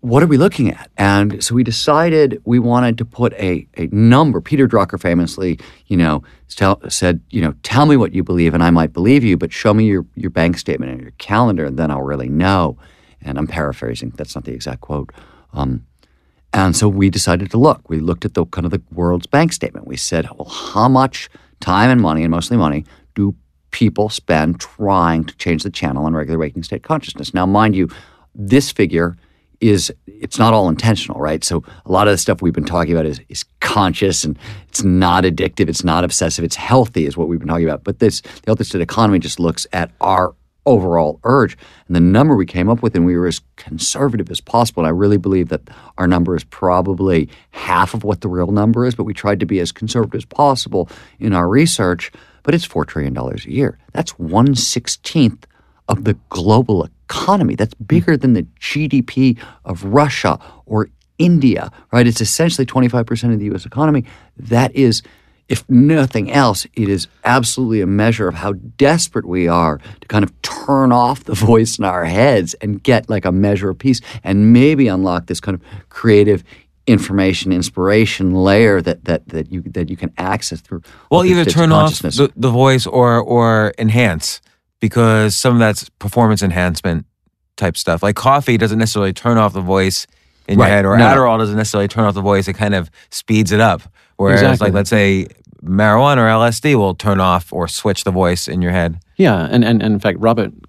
what are we looking at? And so we decided we wanted to put a number. Peter Drucker famously, you know, said, you know, tell me what you believe and I might believe you, but show me your bank statement and your calendar and then I'll really know. And I'm paraphrasing. That's not the exact quote. And so we decided to look. We looked at the kind of the world's bank statement. We said, well, how much time and money, and mostly money, do people spend trying to change the channel in regular waking state consciousness? Now, mind you, this figure it's not all intentional, right? So a lot of the stuff we've been talking about is conscious, and it's not addictive, it's not obsessive, it's healthy is what we've been talking about. But the altered state economy just looks at our overall urge. And the number we came up with, and we were as conservative as possible, and I really believe that our number is probably half of what the real number is, but we tried to be as conservative as possible in our research, but it's $4 trillion a year. That's 1/16 of the global economy. That's bigger than the GDP of Russia or India, right? It's essentially 25% of the U.S. economy. That is, if nothing else, it is absolutely a measure of how desperate we are to kind of turn off the voice in our heads and get like a measure of peace and maybe unlock this kind of creative information, inspiration layer that you can access through. Well, either turn off the voice or enhance, because some of that's performance enhancement type stuff. Like coffee doesn't necessarily turn off the voice in your head, or Adderall doesn't necessarily turn off the voice. It kind of speeds it up. Whereas like, let's say marijuana or LSD will turn off or switch the voice in your head. Yeah, and in fact, Robin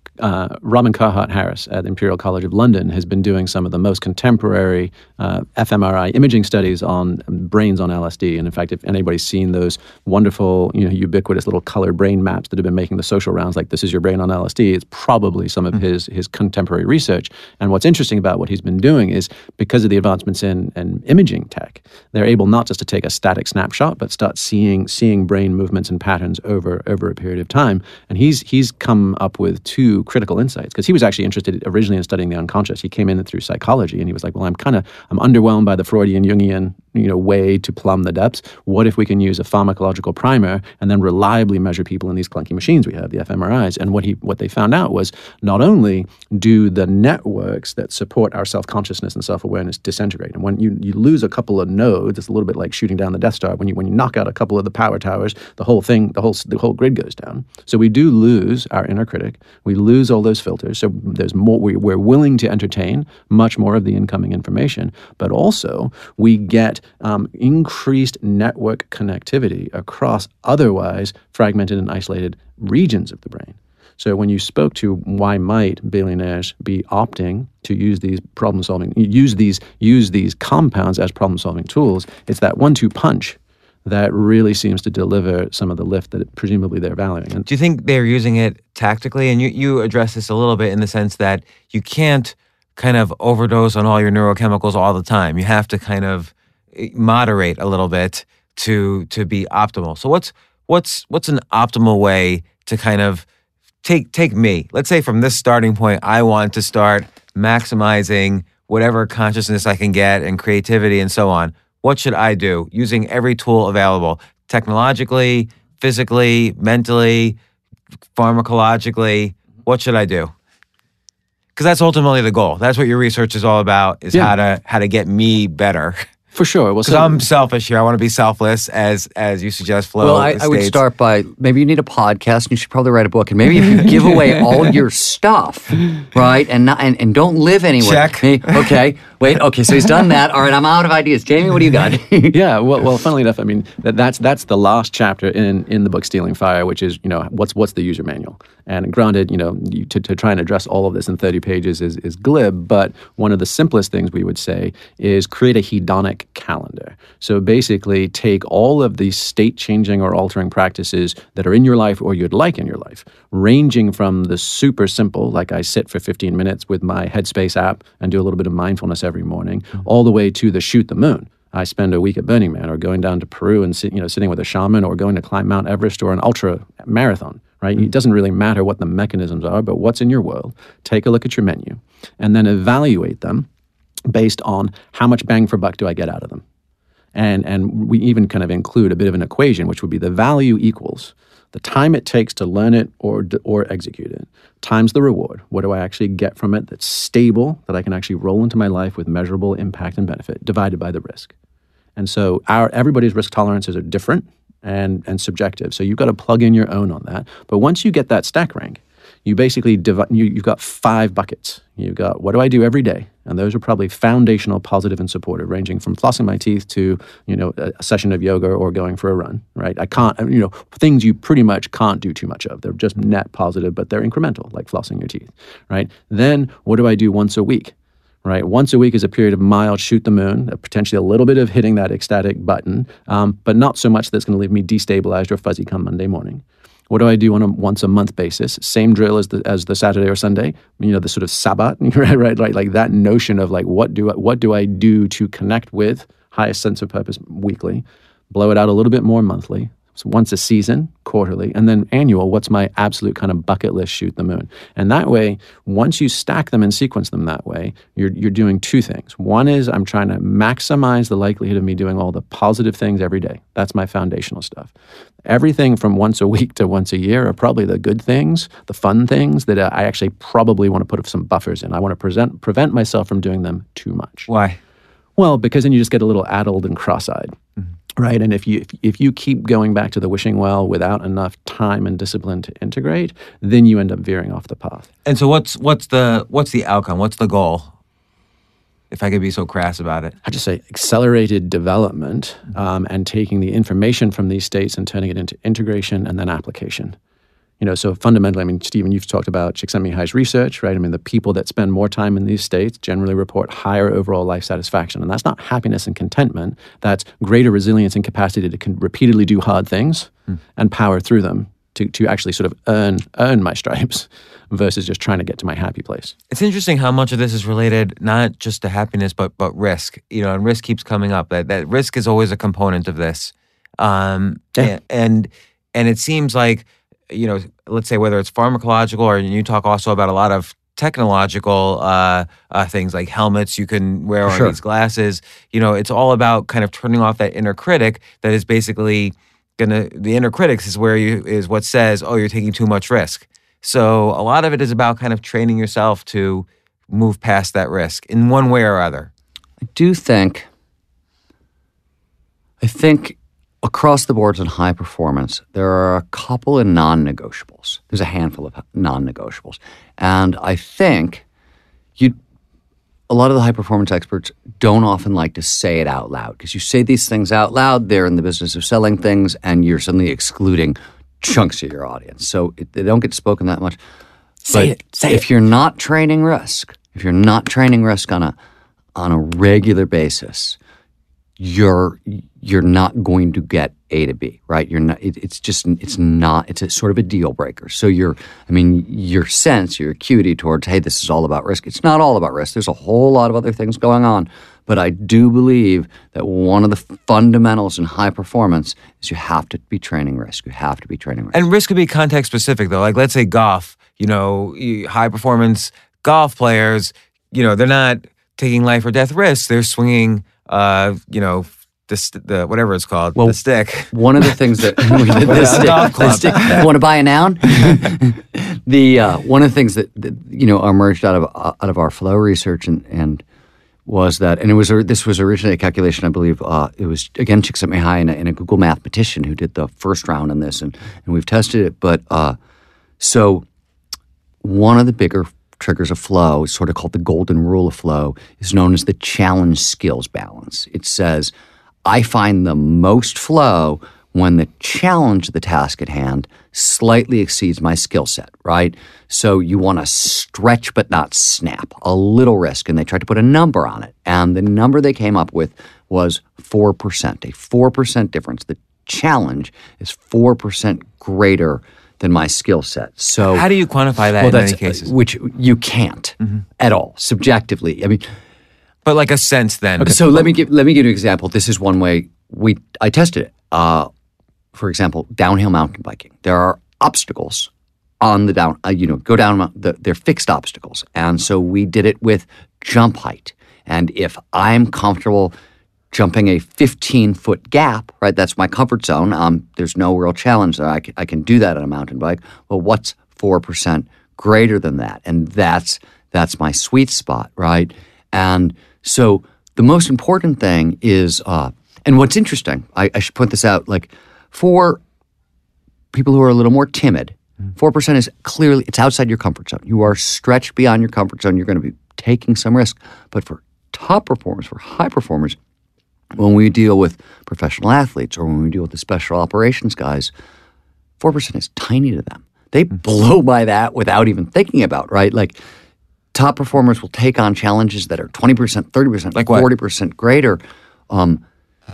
Carhart Harris at Imperial College of London has been doing some of the most contemporary fMRI imaging studies on brains on LSD. And in fact, if anybody's seen those wonderful, you know, ubiquitous little color brain maps that have been making the social rounds, like this is your brain on LSD, it's probably some of his contemporary research. And what's interesting about what he's been doing is because of the advancements in imaging tech, they're able not just to take a static snapshot, but start seeing brain movements and patterns over a period of time. And he's come up with two critical insights, because he was actually interested originally in studying the unconscious. He came in through psychology and he was like, well, I'm underwhelmed by the Freudian, Jungian way to plumb the depths. What if we can use a pharmacological primer and then reliably measure people in these clunky machines we have, the fMRIs? And what they found out was not only do the networks that support our self-consciousness and self-awareness disintegrate, and when you lose a couple of nodes, it's a little bit like shooting down the Death Star. When you knock out a couple of the power towers, the whole grid goes down. So we do lose our inner critic. We lose all those filters. So there's more. We're willing to entertain much more of the incoming information, but also we get increased network connectivity across otherwise fragmented and isolated regions of the brain. So when you spoke to why might billionaires be opting to use these use these compounds as problem-solving tools, it's that one-two punch that really seems to deliver some of the lift that presumably they're valuing. And do you think they're using it tactically? And you address this a little bit in the sense that you can't kind of overdose on all your neurochemicals all the time. You have to kind of moderate a little bit to be optimal. So what's an optimal way to kind of take me? Let's say from this starting point, I want to start maximizing whatever consciousness I can get and creativity and so on. What should I do using every tool available, technologically, physically, mentally, pharmacologically? What should I do? Because that's ultimately the goal. That's what your research is all about, is how to get me better. For sure. Because I'm selfish here. I want to be selfless, as you suggest, Flo. Well, I would start by, maybe you need a podcast and you should probably write a book. And maybe if you give away all your stuff, right, and don't live anywhere. Check. Okay. Wait, okay, so he's done that. All right, I'm out of ideas. Jamie, what do you got? Yeah, well, funnily enough, I mean, that's the last chapter in the book Stealing Fire, which is, what's the user manual? And granted, to try and address all of this in 30 pages is glib, but one of the simplest things we would say is create a hedonic calendar. So basically, take all of the state-changing or altering practices that are in your life or you'd like in your life, ranging from the super simple, like I sit for 15 minutes with my Headspace app and do a little bit of mindfulness every morning, all the way to the shoot the moon. I spend a week at Burning Man, or going down to Peru and sitting with a shaman, or going to climb Mount Everest or an ultra marathon, right? Mm-hmm. It doesn't really matter what the mechanisms are, but what's in your world. Take a look at your menu and then evaluate them based on how much bang for buck do I get out of them. And we even kind of include a bit of an equation, which would be the value equals the time it takes to learn it or execute it, times the reward. What do I actually get from it that's stable, that I can actually roll into my life with measurable impact and benefit, divided by the risk. And so everybody's risk tolerances are different and subjective. So you've got to plug in your own on that. But once you get that stack rank, you basically you've got 5 buckets. You've got, what do I do every day? And those are probably foundational, positive, and supportive, ranging from flossing my teeth to, a session of yoga or going for a run, right? I can't, things you pretty much can't do too much of. They're just net positive, but they're incremental, like flossing your teeth, right? Then what do I do once a week, right? Once a week is a period of mild shoot the moon, potentially a little bit of hitting that ecstatic button, but not so much that's going to leave me destabilized or fuzzy come Monday morning. What do I do on a once-a-month basis? Same drill as the Saturday or Sunday. The sort of Sabbat, right? Like that notion of like, what do I do to connect with highest sense of purpose weekly? Blow it out a little bit more monthly. So once a season, quarterly, and then annual. What's my absolute kind of bucket list? Shoot the moon. And that way, once you stack them and sequence them that way, you're doing two things. One is I'm trying to maximize the likelihood of me doing all the positive things every day. That's my foundational stuff. Everything from once a week to once a year are probably the good things, the fun things that I actually probably want to put some buffers in. I want to prevent myself from doing them too much. Why? Well, because then you just get a little addled and cross-eyed, mm-hmm. right? And if you keep going back to the wishing well without enough time and discipline to integrate, then you end up veering off the path. And so what's the outcome? What's the goal? If I could be so crass about it. I just say accelerated development and taking the information from these states and turning it into integration and then application. So fundamentally, I mean, Stephen, you've talked about Csikszentmihalyi's research, right? I mean, the people that spend more time in these states generally report higher overall life satisfaction. And that's not happiness and contentment. That's greater resilience and capacity to repeatedly do hard things and power through them to actually sort of earn my stripes, versus just trying to get to my happy place. It's interesting how much of this is related not just to happiness, but risk. And risk keeps coming up. That risk is always a component of this. And it seems like, let's say whether it's pharmacological, or you talk also about a lot of technological things like helmets you can wear on these glasses. You know, it's all about kind of turning off that inner critic that is basically gonna, the inner critics is where you, is what says, oh, you're taking too much risk. So a lot of it is about kind of training yourself to move past that risk in one way or other. I do think, across the boards in high performance, there are a couple of non-negotiables. There's a handful of non-negotiables. And I think a lot of the high performance experts don't often like to say it out loud, because you say these things out loud, they're in the business of selling things, and you're suddenly excluding chunks of your audience. So they don't get spoken that much. But if you're not training risk, on a regular basis, you're not going to get A to B, right? It's a sort of a deal breaker. So your acuity towards, hey, this is all about risk. It's not all about risk. There's a whole lot of other things going on. But I do believe that one of the fundamentals in high performance is you have to be training risk. And risk could be context specific though. Like let's say golf, high performance golf players, they're not taking life or death risks. They're swinging, the whatever it's called, the stick. One of the things that want to buy a noun? One of the things that emerged out of our flow research and was that, and this was originally a calculation, I believe, it was again Csikszentmihalyi and a Google mathematician who did the first round on this, and we've tested it, but so one of the bigger triggers of flow, is sort of called the golden rule of flow, is known as the challenge skills balance. It says, I find the most flow when the challenge of the task at hand slightly exceeds my skill set, right? So you want to stretch but not snap, a little risk, and they tried to put a number on it. And the number they came up with was 4%, a 4% difference. The challenge is 4% greater than my skill set. So how do you quantify that in many cases? Which you can't at all, subjectively. I mean, but like a sense then. Okay, so let me give you an example. This is one way I tested it. For example, downhill mountain biking. There are obstacles on the they're fixed obstacles. And so we did it with jump height. And if I'm comfortable jumping a 15-foot gap, right? That's my comfort zone. There's no real challenge there. I can do that on a mountain bike. Well, what's 4% greater than that? And that's my sweet spot, right? And so the most important thing is, and what's interesting, I should point this out, like for people who are a little more timid, 4% is clearly, it's outside your comfort zone. You are stretched beyond your comfort zone. You're going to be taking some risk. But for top performers, for high performers, when we deal with professional athletes or when we deal with the special operations guys, 4% is tiny to them. They blow by that without even thinking about, right? Like top performers will take on challenges that are 20%, 30%, like 40% greater.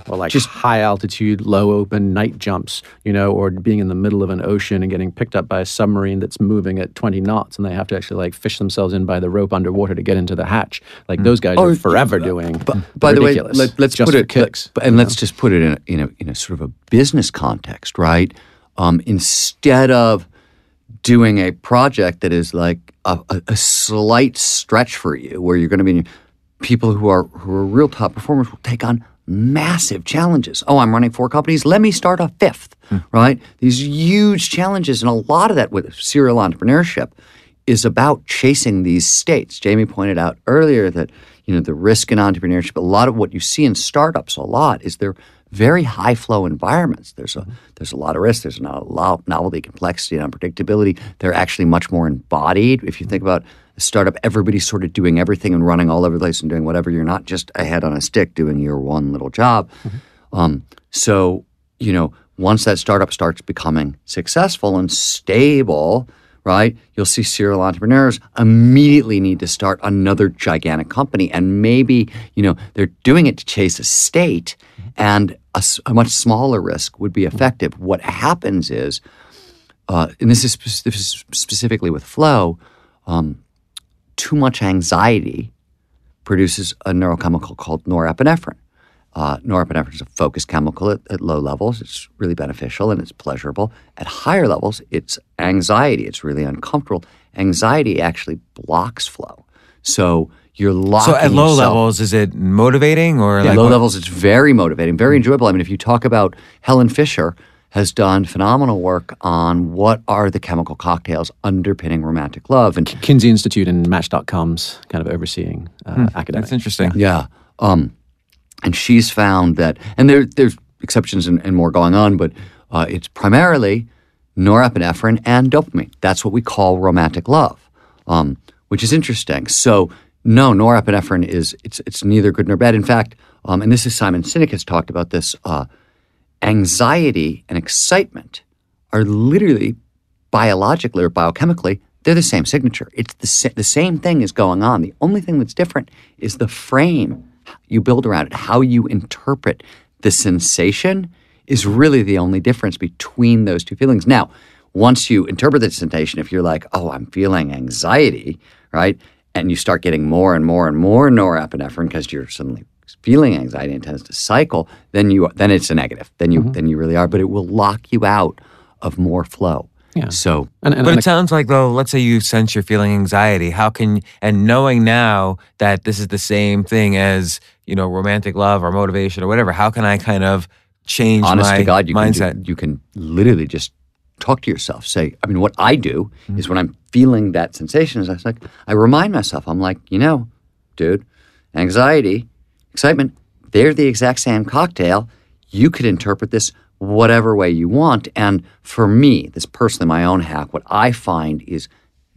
Like just high altitude, low open night jumps, or being in the middle of an ocean and getting picked up by a submarine that's moving at 20 knots and they have to actually like fish themselves in by the rope underwater to get into the hatch. Like those guys are forever doing by ridiculous. The way, let's just put it, kicks. Let's just put it in a sort of a business context, right? Instead of doing a project that is like a slight stretch for you where you're going to be, people who are real top performers will take on massive challenges. Oh, I'm running 4 companies. Let me start a 5th, right? These huge challenges, and a lot of that with serial entrepreneurship is about chasing these states. Jamie pointed out earlier that the risk in entrepreneurship. A lot of what you see in startups, a lot is they're very high flow environments. There's a lot of risk. There's not a lot of novelty, complexity, and unpredictability. They're actually much more embodied. If you think about a startup, everybody's sort of doing everything and running all over the place and doing whatever. You're not just a head on a stick doing your one little job. So once that startup starts becoming successful and stable, right, you'll see serial entrepreneurs immediately need to start another gigantic company. And maybe, they're doing it to chase a state, and a much smaller risk would be effective. What happens is, and this is specifically with flow, too much anxiety produces a neurochemical called norepinephrine. norepinephrine is a focused chemical at low levels. It's really beneficial and it's pleasurable. At higher levels, it's anxiety. It's really uncomfortable. Anxiety actually blocks flow. So you're locking yourself. So at low levels, is it motivating? Or yeah, like at low levels, it's very motivating, very enjoyable. I mean, if you talk about Helen Fisher has done phenomenal work on what are the chemical cocktails underpinning romantic love. And Kinsey Institute and Match.com's kind of overseeing academics. That's interesting. Yeah. And she's found that, and there's exceptions and more going on, but it's primarily norepinephrine and dopamine. That's what we call romantic love, which is interesting. So no, norepinephrine is, it's neither good nor bad. In fact, and this is Simon Sinek has talked about this, anxiety and excitement are literally biologically or biochemically, they're the same signature. It's the same thing is going on. The only thing that's different is the frame you build around it. How you interpret the sensation is really the only difference between those two feelings. Now, once you interpret the sensation, if you're like, oh, I'm feeling anxiety, right? And you start getting more and more and more norepinephrine because you're suddenly feeling anxiety and tends to cycle, then it's a negative. Then you really are. But it will lock you out of more flow. Yeah. So, but it sounds like though, let's say you sense you're feeling anxiety. How can and knowing now that this is the same thing as romantic love or motivation or whatever. How can I kind of change my mindset? Honest to God, you can literally just talk to yourself. Say, I mean, what I do is when I'm feeling that sensation, is I remind myself. I'm like, dude, anxiety, excitement, they're the exact same cocktail. You could interpret this whatever way you want. And for me, this personally, my own hack, what I find is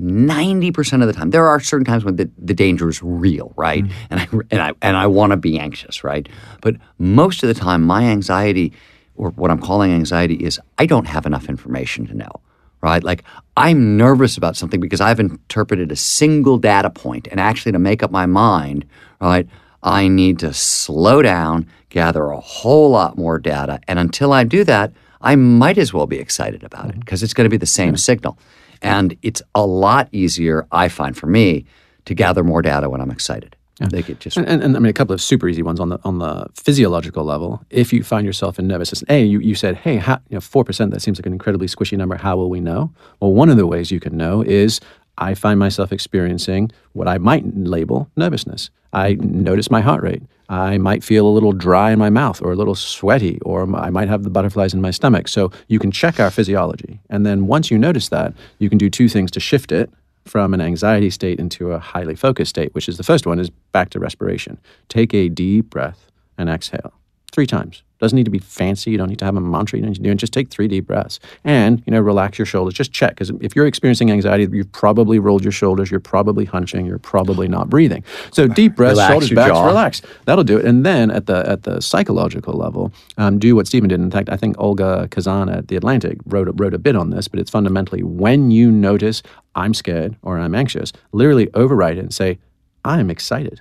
90% of the time, there are certain times when the danger is real, right? And I want to be anxious, right? But most of the time, my anxiety, or what I'm calling anxiety, is I don't have enough information to know, right? Like, I'm nervous about something because I've interpreted a single data point, and actually to make up my mind, right, I need to slow down, gather a whole lot more data. And until I do that, I might as well be excited about it because it's going to be the same signal. And it's a lot easier, I find, for me, to gather more data when I'm excited. Yeah. I mean, a couple of super easy ones on the physiological level. If you find yourself in nervous system, you said, hey, 4%, that seems like an incredibly squishy number. How will we know? Well, one of the ways you can know is I find myself experiencing what I might label nervousness. I notice my heart rate. I might feel a little dry in my mouth or a little sweaty, or I might have the butterflies in my stomach. So you can check our physiology. And then once you notice that, you can do two things to shift it from an anxiety state into a highly focused state, which is the first one is back to respiration. Take a deep breath and exhale 3 times. Doesn't need to be fancy. You don't need to have a mantra. You don't need to do it. Just take 3 deep breaths and, relax your shoulders. Just check. Because if you're experiencing anxiety, you've probably rolled your shoulders. You're probably hunching. You're probably not breathing. So deep breaths, shoulders back, relax. That'll do it. And then at the psychological level, do what Steven did. In fact, I think Olga Kazan at The Atlantic wrote a bit on this, but it's fundamentally when you notice I'm scared or I'm anxious, literally override it and say, I'm excited.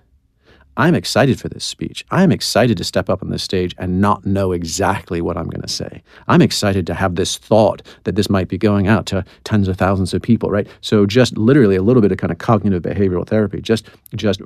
I'm excited for this speech. I'm excited to step up on this stage and not know exactly what I'm going to say. I'm excited to have this thought that this might be going out to tens of thousands of people, right? So just literally a little bit of kind of cognitive behavioral therapy. Just flip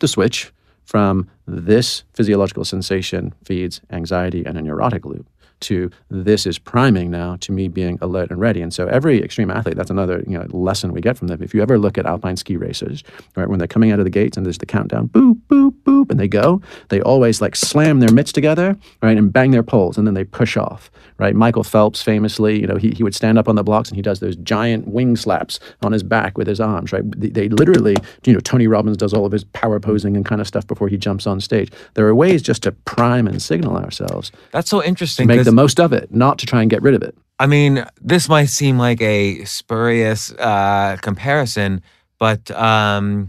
the switch from this physiological sensation feeds anxiety and a neurotic loop to this is priming now to me being alert and ready. And so every extreme athlete, that's another lesson we get from them. If you ever look at alpine ski racers, right, when they're coming out of the gates and there's the countdown, boop, boop, boop, and they go, they always slam their mitts together, right, and bang their poles, and then they push off, right? Michael Phelps famously, he would stand up on the blocks and he does those giant wing slaps on his back with his arms, right? They literally, Tony Robbins does all of his power posing and kind of stuff before he jumps on stage. There are ways just to prime and signal ourselves. That's so interesting. To make the most of it, not to try and get rid of it. I mean, this might seem like a spurious comparison, but the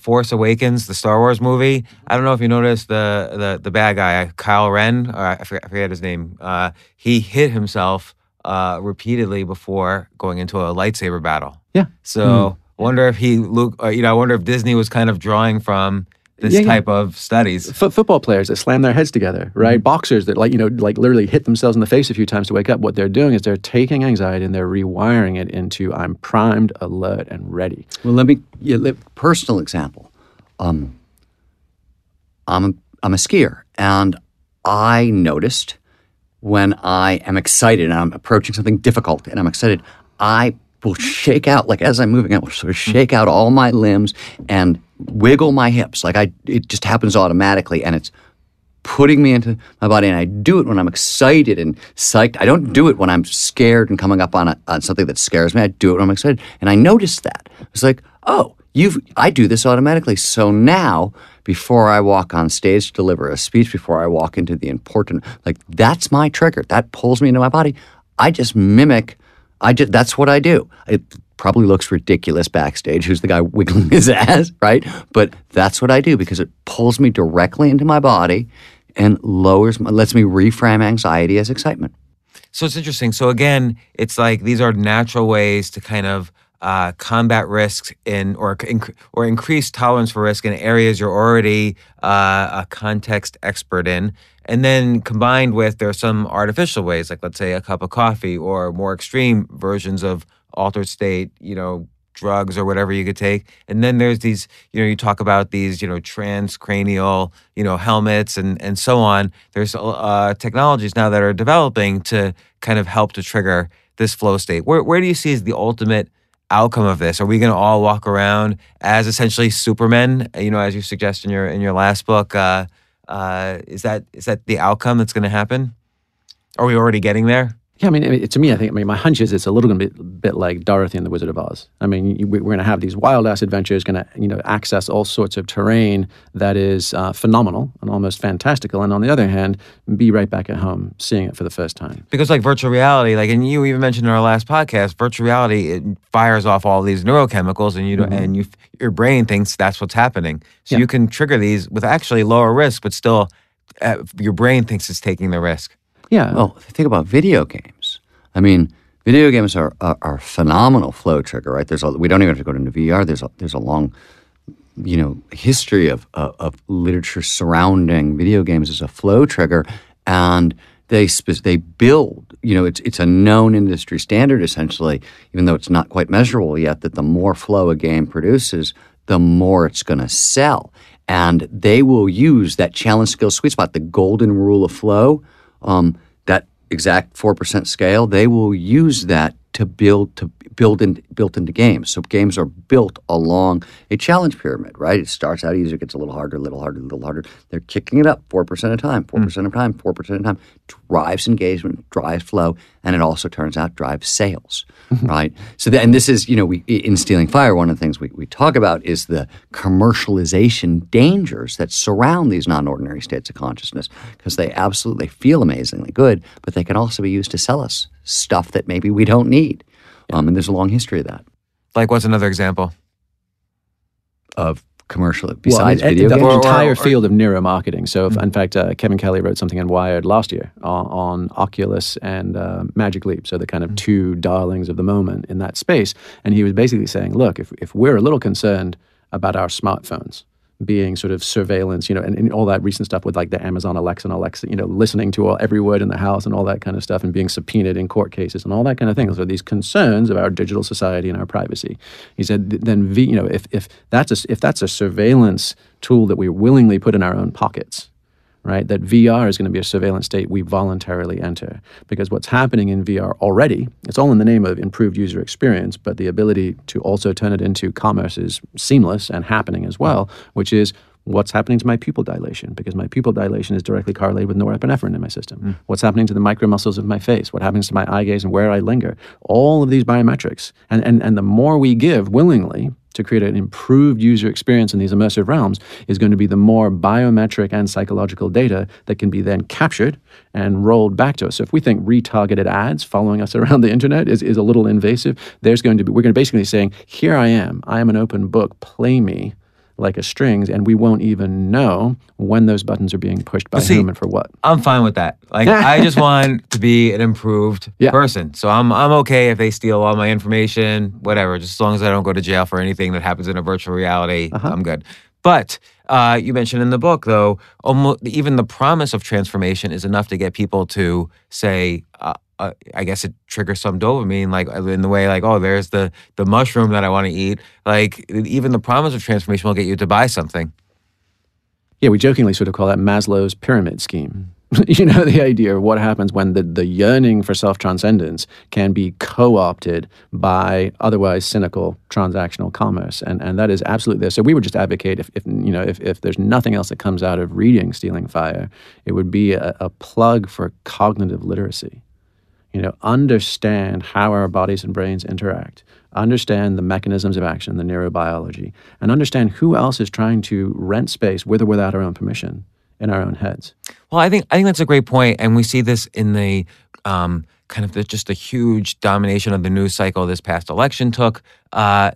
Force Awakens, the Star Wars movie. I don't know if you noticed the bad guy, Kyle Ren. Or I forget his name. He hit himself repeatedly before going into a lightsaber battle. Yeah. So I wonder if Disney was kind of drawing from this type of studies. Football players that slam their heads together, right? Mm-hmm. Boxers that literally hit themselves in the face a few times to wake up. What they're doing is they're taking anxiety and they're rewiring it into I'm primed, alert, and ready. Well, let me personal example. I'm a skier, and I noticed when I am excited and I'm approaching something difficult and I'm excited, I will shake out, like as I'm moving, I will sort of shake out all my limbs and wiggle my hips. Like it just happens automatically, and it's putting me into my body, and I do it when I'm excited and psyched. I don't do it when I'm scared and coming up on something that scares me. I do it when I'm excited, and I noticed that. It's like, oh, I do this automatically. So now, before I walk on stage to deliver a speech, before I walk into the important, like that's my trigger. That pulls me into my body. I just mimic. That's what I do. It probably looks ridiculous backstage. Who's the guy wiggling his ass, right? But that's what I do because it pulls me directly into my body and lets me reframe anxiety as excitement. So it's interesting. So again, it's like these are natural ways to kind of combat risks or increase tolerance for risk in areas you're already a context expert in. And then combined with, there are some artificial ways, like let's say a cup of coffee or more extreme versions of altered state, drugs or whatever you could take. And then there's these, you talk about these, transcranial, helmets and so on. There's technologies now that are developing to kind of help to trigger this flow state. Where do you see is the ultimate outcome of this? Are we going to all walk around as essentially supermen, as you suggest in your last book? Is that the outcome that's going to happen? Are we already getting there? Yeah, to me, I think my hunch is it's a little bit like Dorothy and the Wizard of Oz. We're going to have these wild-ass adventures, going to access all sorts of terrain that is phenomenal and almost fantastical, and on the other hand, be right back at home seeing it for the first time. Because like virtual reality, and you even mentioned in our last podcast, virtual reality, it fires off all these neurochemicals, and your brain thinks that's what's happening. So you can trigger these with actually lower risk, but still, your brain thinks it's taking the risk. Yeah. Well, think about video games. Video games are a phenomenal flow trigger, right? We don't even have to go into VR. There's a long, history of literature surrounding video games as a flow trigger, and they build. It's a known industry standard essentially, even though it's not quite measurable yet. That the more flow a game produces, the more it's going to sell, and they will use that challenge, skill, sweet spot, the golden rule of flow. That exact 4% scale, they will use that to build into games. So games are built along a challenge pyramid, right? It starts out easier, gets a little harder, a little harder, a little harder. They're kicking it up 4% at a time, 4% at a time, 4% at a time. Drives engagement, drives flow, and it also turns out drives sales, right? So and this is, in Stealing Fire, one of the things we talk about is the commercialization dangers that surround these non-ordinary states of consciousness, because they absolutely feel amazingly good, but they can also be used to sell us stuff that maybe we don't need. And there's a long history of that. Like what's another example? Of commercial, besides video games? The entire field of neuromarketing. So if, in fact, Kevin Kelly wrote something in Wired last year on Oculus and Magic Leap, so the kind of two darlings of the moment in that space. And he was basically saying, look, if we're a little concerned about our smartphones being sort of surveillance, and all that recent stuff with like the Amazon Alexa and Alexa, listening to every word in the house and all that kind of stuff and being subpoenaed in court cases and all that kind of thing. So these concerns of our digital society and our privacy. He said, then, if that's a surveillance tool that we willingly put in our own pockets, right, that VR is going to be a surveillance state we voluntarily enter. Because what's happening in VR already, it's all in the name of improved user experience, but the ability to also turn it into commerce is seamless and happening as well, which is what's happening to my pupil dilation, because my pupil dilation is directly correlated with norepinephrine in my system. What's happening to the micromuscles of my face? What happens to my eye gaze and where I linger? All of these biometrics. And the more we give willingly to create an improved user experience in these immersive realms is going to be the more biometric and psychological data that can be then captured and rolled back to us. So if we think retargeted ads following us around the internet is a little invasive, we're going to basically saying, here I am an open book, play me like a strings, and we won't even know when those buttons are being pushed by whom and for what. I'm fine with that. Like I just want to be an improved person. So I'm okay if they steal all my information, whatever. Just as long as I don't go to jail for anything that happens in a virtual reality, I'm good. But you mentioned in the book, though, almost even the promise of transformation is enough to get people to say, I guess it triggers some dopamine, like in the way, like, oh, there's the mushroom that I want to eat. Like even the promise of transformation will get you to buy something. Yeah, we jokingly sort of call that Maslow's pyramid scheme. You know, the idea of what happens when the yearning for self-transcendence can be co-opted by otherwise cynical transactional commerce. And that is absolutely there. So we would just advocate if there's nothing else that comes out of reading Stealing Fire, it would be a plug for cognitive literacy. You know, understand how our bodies and brains interact, understand the mechanisms of action, the neurobiology, and understand who else is trying to rent space with or without our own permission in our own heads. Well, I think that's a great point, and we see this in the just the huge domination of the news cycle this past election took. I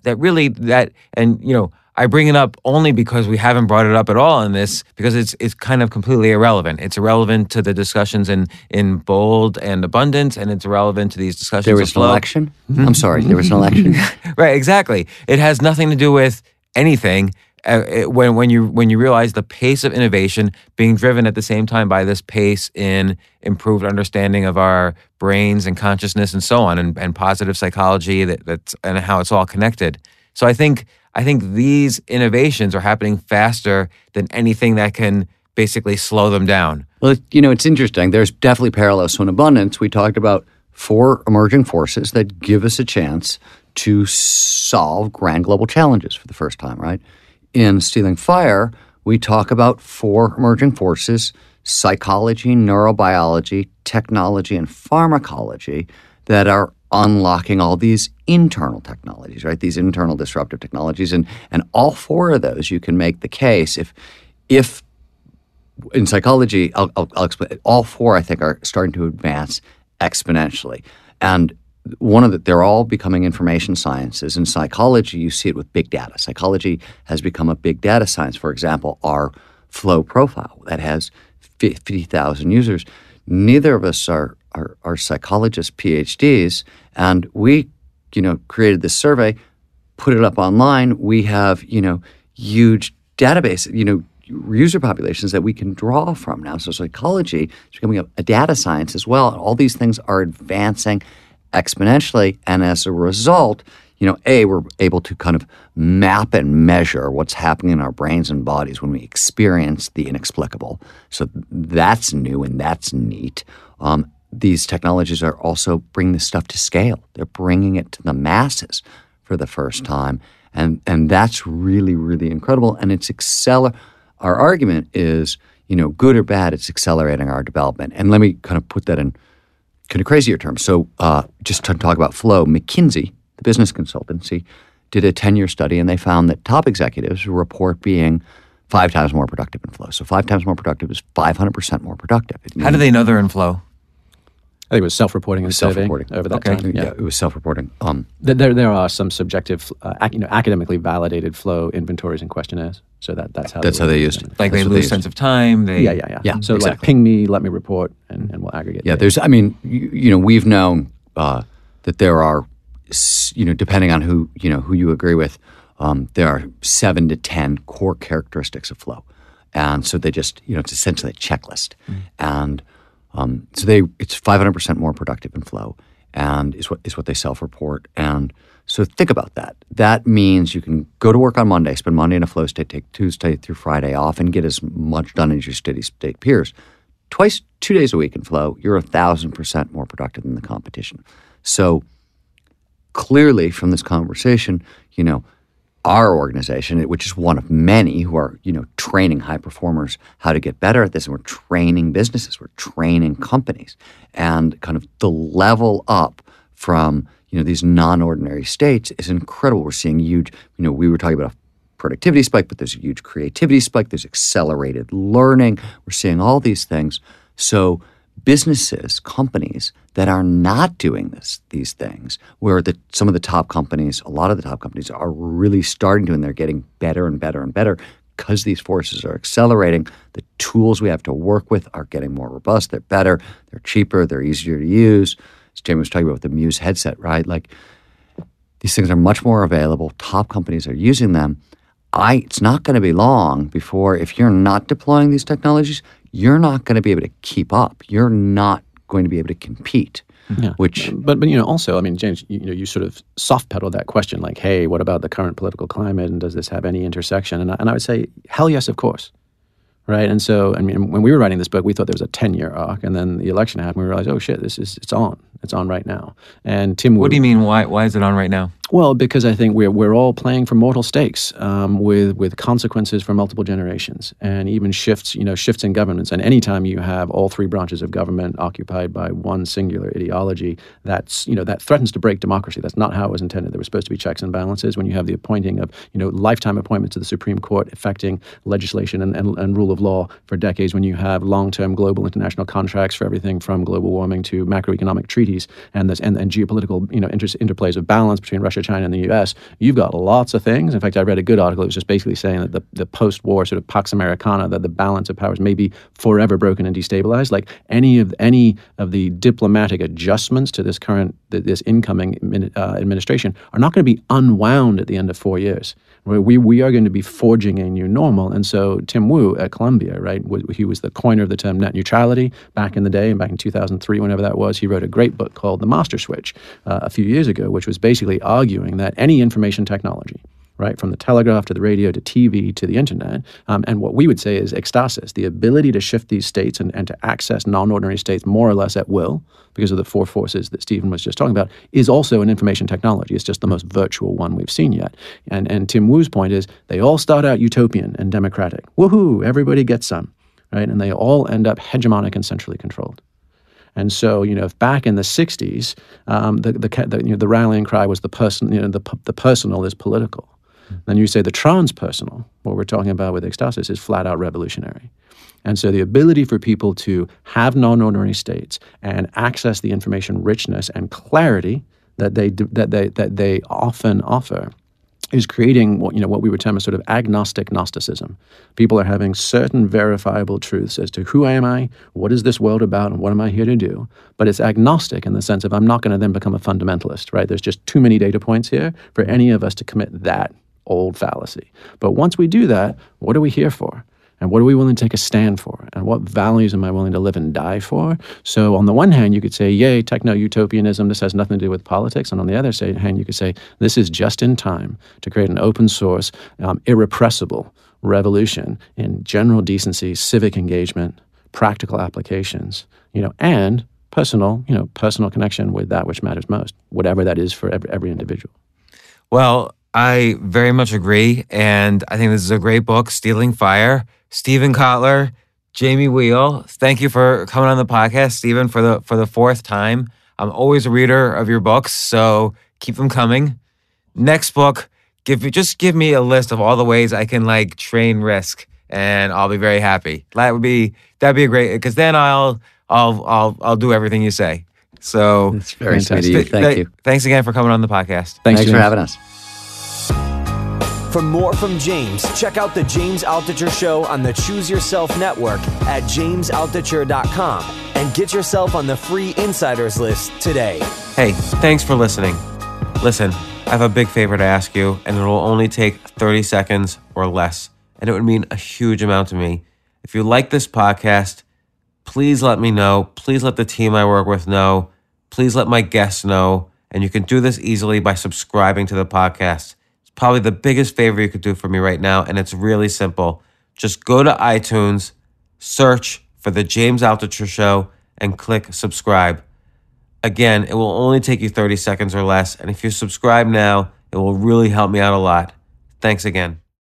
bring it up only because we haven't brought it up at all in this, because it's kind of completely irrelevant. It's irrelevant to the discussions in Bold and Abundance, and it's irrelevant to these discussions. There was an election. I'm sorry, there was an election. Right, exactly. It has nothing to do with anything. When you realize the pace of innovation being driven at the same time by this pace in improved understanding of our brains and consciousness and so on, and positive psychology and how it's all connected. So I think these innovations are happening faster than anything that can basically slow them down. Well, you know, it's interesting. There's definitely parallels. So in Abundance, we talked about 4 emerging forces that give us a chance to solve grand global challenges for the first time, right? In Stealing Fire, we talk about 4 emerging forces: psychology, neurobiology, technology, and pharmacology that are unlocking all these internal technologies, right? These internal disruptive technologies. And all 4 of those, you can make the case. If in psychology, I'll explain, all 4, I think, are starting to advance exponentially. And they're all becoming information sciences. In psychology, you see it with big data. Psychology has become a big data science. For example, our Flow profile that has 50,000 users. Neither of us are psychologists, PhDs, and we, created this survey, put it up online. We have, huge database, user populations that we can draw from now. So psychology is becoming a data science as well. And all these things are advancing exponentially, and as a result, we're able to kind of map and measure what's happening in our brains and bodies when we experience the inexplicable. So that's new and that's neat. These technologies are also bringing this stuff to scale. They're bringing it to the masses for the first time, and that's really, really incredible. And it's our argument is, good or bad, it's accelerating our development. And let me kind of put that in kind of crazier terms. So just to talk about Flow, McKinsey, the business consultancy, did a 10-year study, and they found that top executives report being 5 times more productive in Flow. So 5 times more productive is 500% more productive. How do they know they're in Flow? I think it was self-reporting and survey over that time. Yeah, it was self-reporting. There are some subjective, academically validated Flow inventories and questionnaires. So that's how they used it. Like they lose sense of time. Yeah. So exactly. Like ping me, let me report, and we'll aggregate. Yeah, we've known that there are, depending on who you agree with, there are 7 to 10 core characteristics of Flow, and so they just it's essentially a checklist. And it's 500% more productive in Flow, and is what they self-report. And so think about that. That means you can go to work on Monday, spend Monday in a Flow state, take Tuesday through Friday off, and get as much done as your steady state peers. 2 days a week in Flow, you're 1,000% more productive than the competition. So clearly from this conversation, our organization, which is one of many who are, training high performers how to get better at this, and we're training businesses, we're training companies, and kind of the level up from, these non-ordinary states is incredible. We're seeing huge, we were talking about a productivity spike, but there's a huge creativity spike, there's accelerated learning, we're seeing all these things. So businesses, companies that are not doing these things, where a lot of the top companies are really starting to, and they're getting better and better and better because these forces are accelerating. The tools we have to work with are getting more robust. They're better, they're cheaper, they're easier to use. As Jamie was talking about with the Muse headset, right? Like, these things are much more available. Top companies are using them. It's not going to be long before, if you're not deploying these technologies, you're not going to be able to keep up. You're not going to be able to compete. Yeah. But James, you sort of soft pedaled that question, like, hey, what about the current political climate, and does this have any intersection? And I would say, hell yes, of course. right? And so, I mean, when we were writing this book, we thought there was a 10-year arc, and then the election happened. We realized, oh shit, it's on right now. And Tim, what do you mean? Why is it on right now? Well, because I think we're all playing for mortal stakes with consequences for multiple generations, and even shifts in governments. And anytime you have all three branches of government occupied by one singular ideology, that threatens to break democracy. That's not how it was intended. There were supposed to be checks and balances. When you have the appointing of lifetime appointments to the Supreme Court affecting legislation and rule of law for decades, when you have long-term global international contracts for everything from global warming to macroeconomic treaties and geopolitical interplays of balance between Russia, China, and the U.S., you've got lots of things. In fact, I read a good article. It was just basically saying that the post-war sort of Pax Americana, that the balance of powers may be forever broken and destabilized. Like any of the diplomatic adjustments to this incoming administration are not going to be unwound at the end of 4 years. We are going to be forging a new normal. And so Tim Wu at Columbia, right? He was the coiner of the term net neutrality back in the day, and back in 2003, whenever that was, he wrote a great book called The Master Switch a few years ago, which was basically arguing that any information technology, right, from the telegraph to the radio to TV to the internet, and what we would say is ecstasis, the ability to shift these states and to access non-ordinary states more or less at will because of the four forces that Stephen was just talking about, is also an information technology. It's just the most virtual one we've seen yet. And Tim Wu's point is they all start out utopian and democratic. Woohoo, everybody gets some, right? And they all end up hegemonic and centrally controlled. And so, if back in the '60s, the rallying cry was the personal is political. Then you say the transpersonal, what we're talking about with ecstasis, is flat out revolutionary. And so the ability for people to have non-ordinary states and access the information richness and clarity that they often offer is creating what we would term a sort of agnostic Gnosticism. People are having certain verifiable truths as to who am I, what is this world about, and what am I here to do? But it's agnostic in the sense of I'm not going to then become a fundamentalist, right? There's just too many data points here for any of us to commit that old fallacy. But once we do that, what are we here for? And what are we willing to take a stand for? And what values am I willing to live and die for? So on the one hand, you could say, yay, techno-utopianism, this has nothing to do with politics. And on the other hand, you could say, this is just in time to create an open source, irrepressible revolution in general decency, civic engagement, practical applications, and personal connection with that which matters most, whatever that is for every individual. Well, I very much agree, and I think this is a great book, Stealing Fire. Steven Kotler, Jamie Wheal, thank you for coming on the podcast, Steven, for the fourth time. I'm always a reader of your books, so keep them coming. Next book, give me a list of all the ways I can train risk, and I'll be very happy. That'd be a great, because then I'll do everything you say. So it's very sweet of you. Thank you. Thanks again for coming on the podcast. Thanks for having us. For more from James, check out The James Altucher Show on the Choose Yourself Network at jamesaltucher.com and get yourself on the free insiders list today. Hey, thanks for listening. Listen, I have a big favor to ask you, and it will only take 30 seconds or less, and it would mean a huge amount to me. If you like this podcast, please let me know. Please let the team I work with know. Please let my guests know. And you can do this easily by subscribing to the podcast. Probably the biggest favor you could do for me right now, and it's really simple. Just go to iTunes, search for The James Altucher Show, and click subscribe. Again, it will only take you 30 seconds or less, and if you subscribe now, it will really help me out a lot. Thanks again.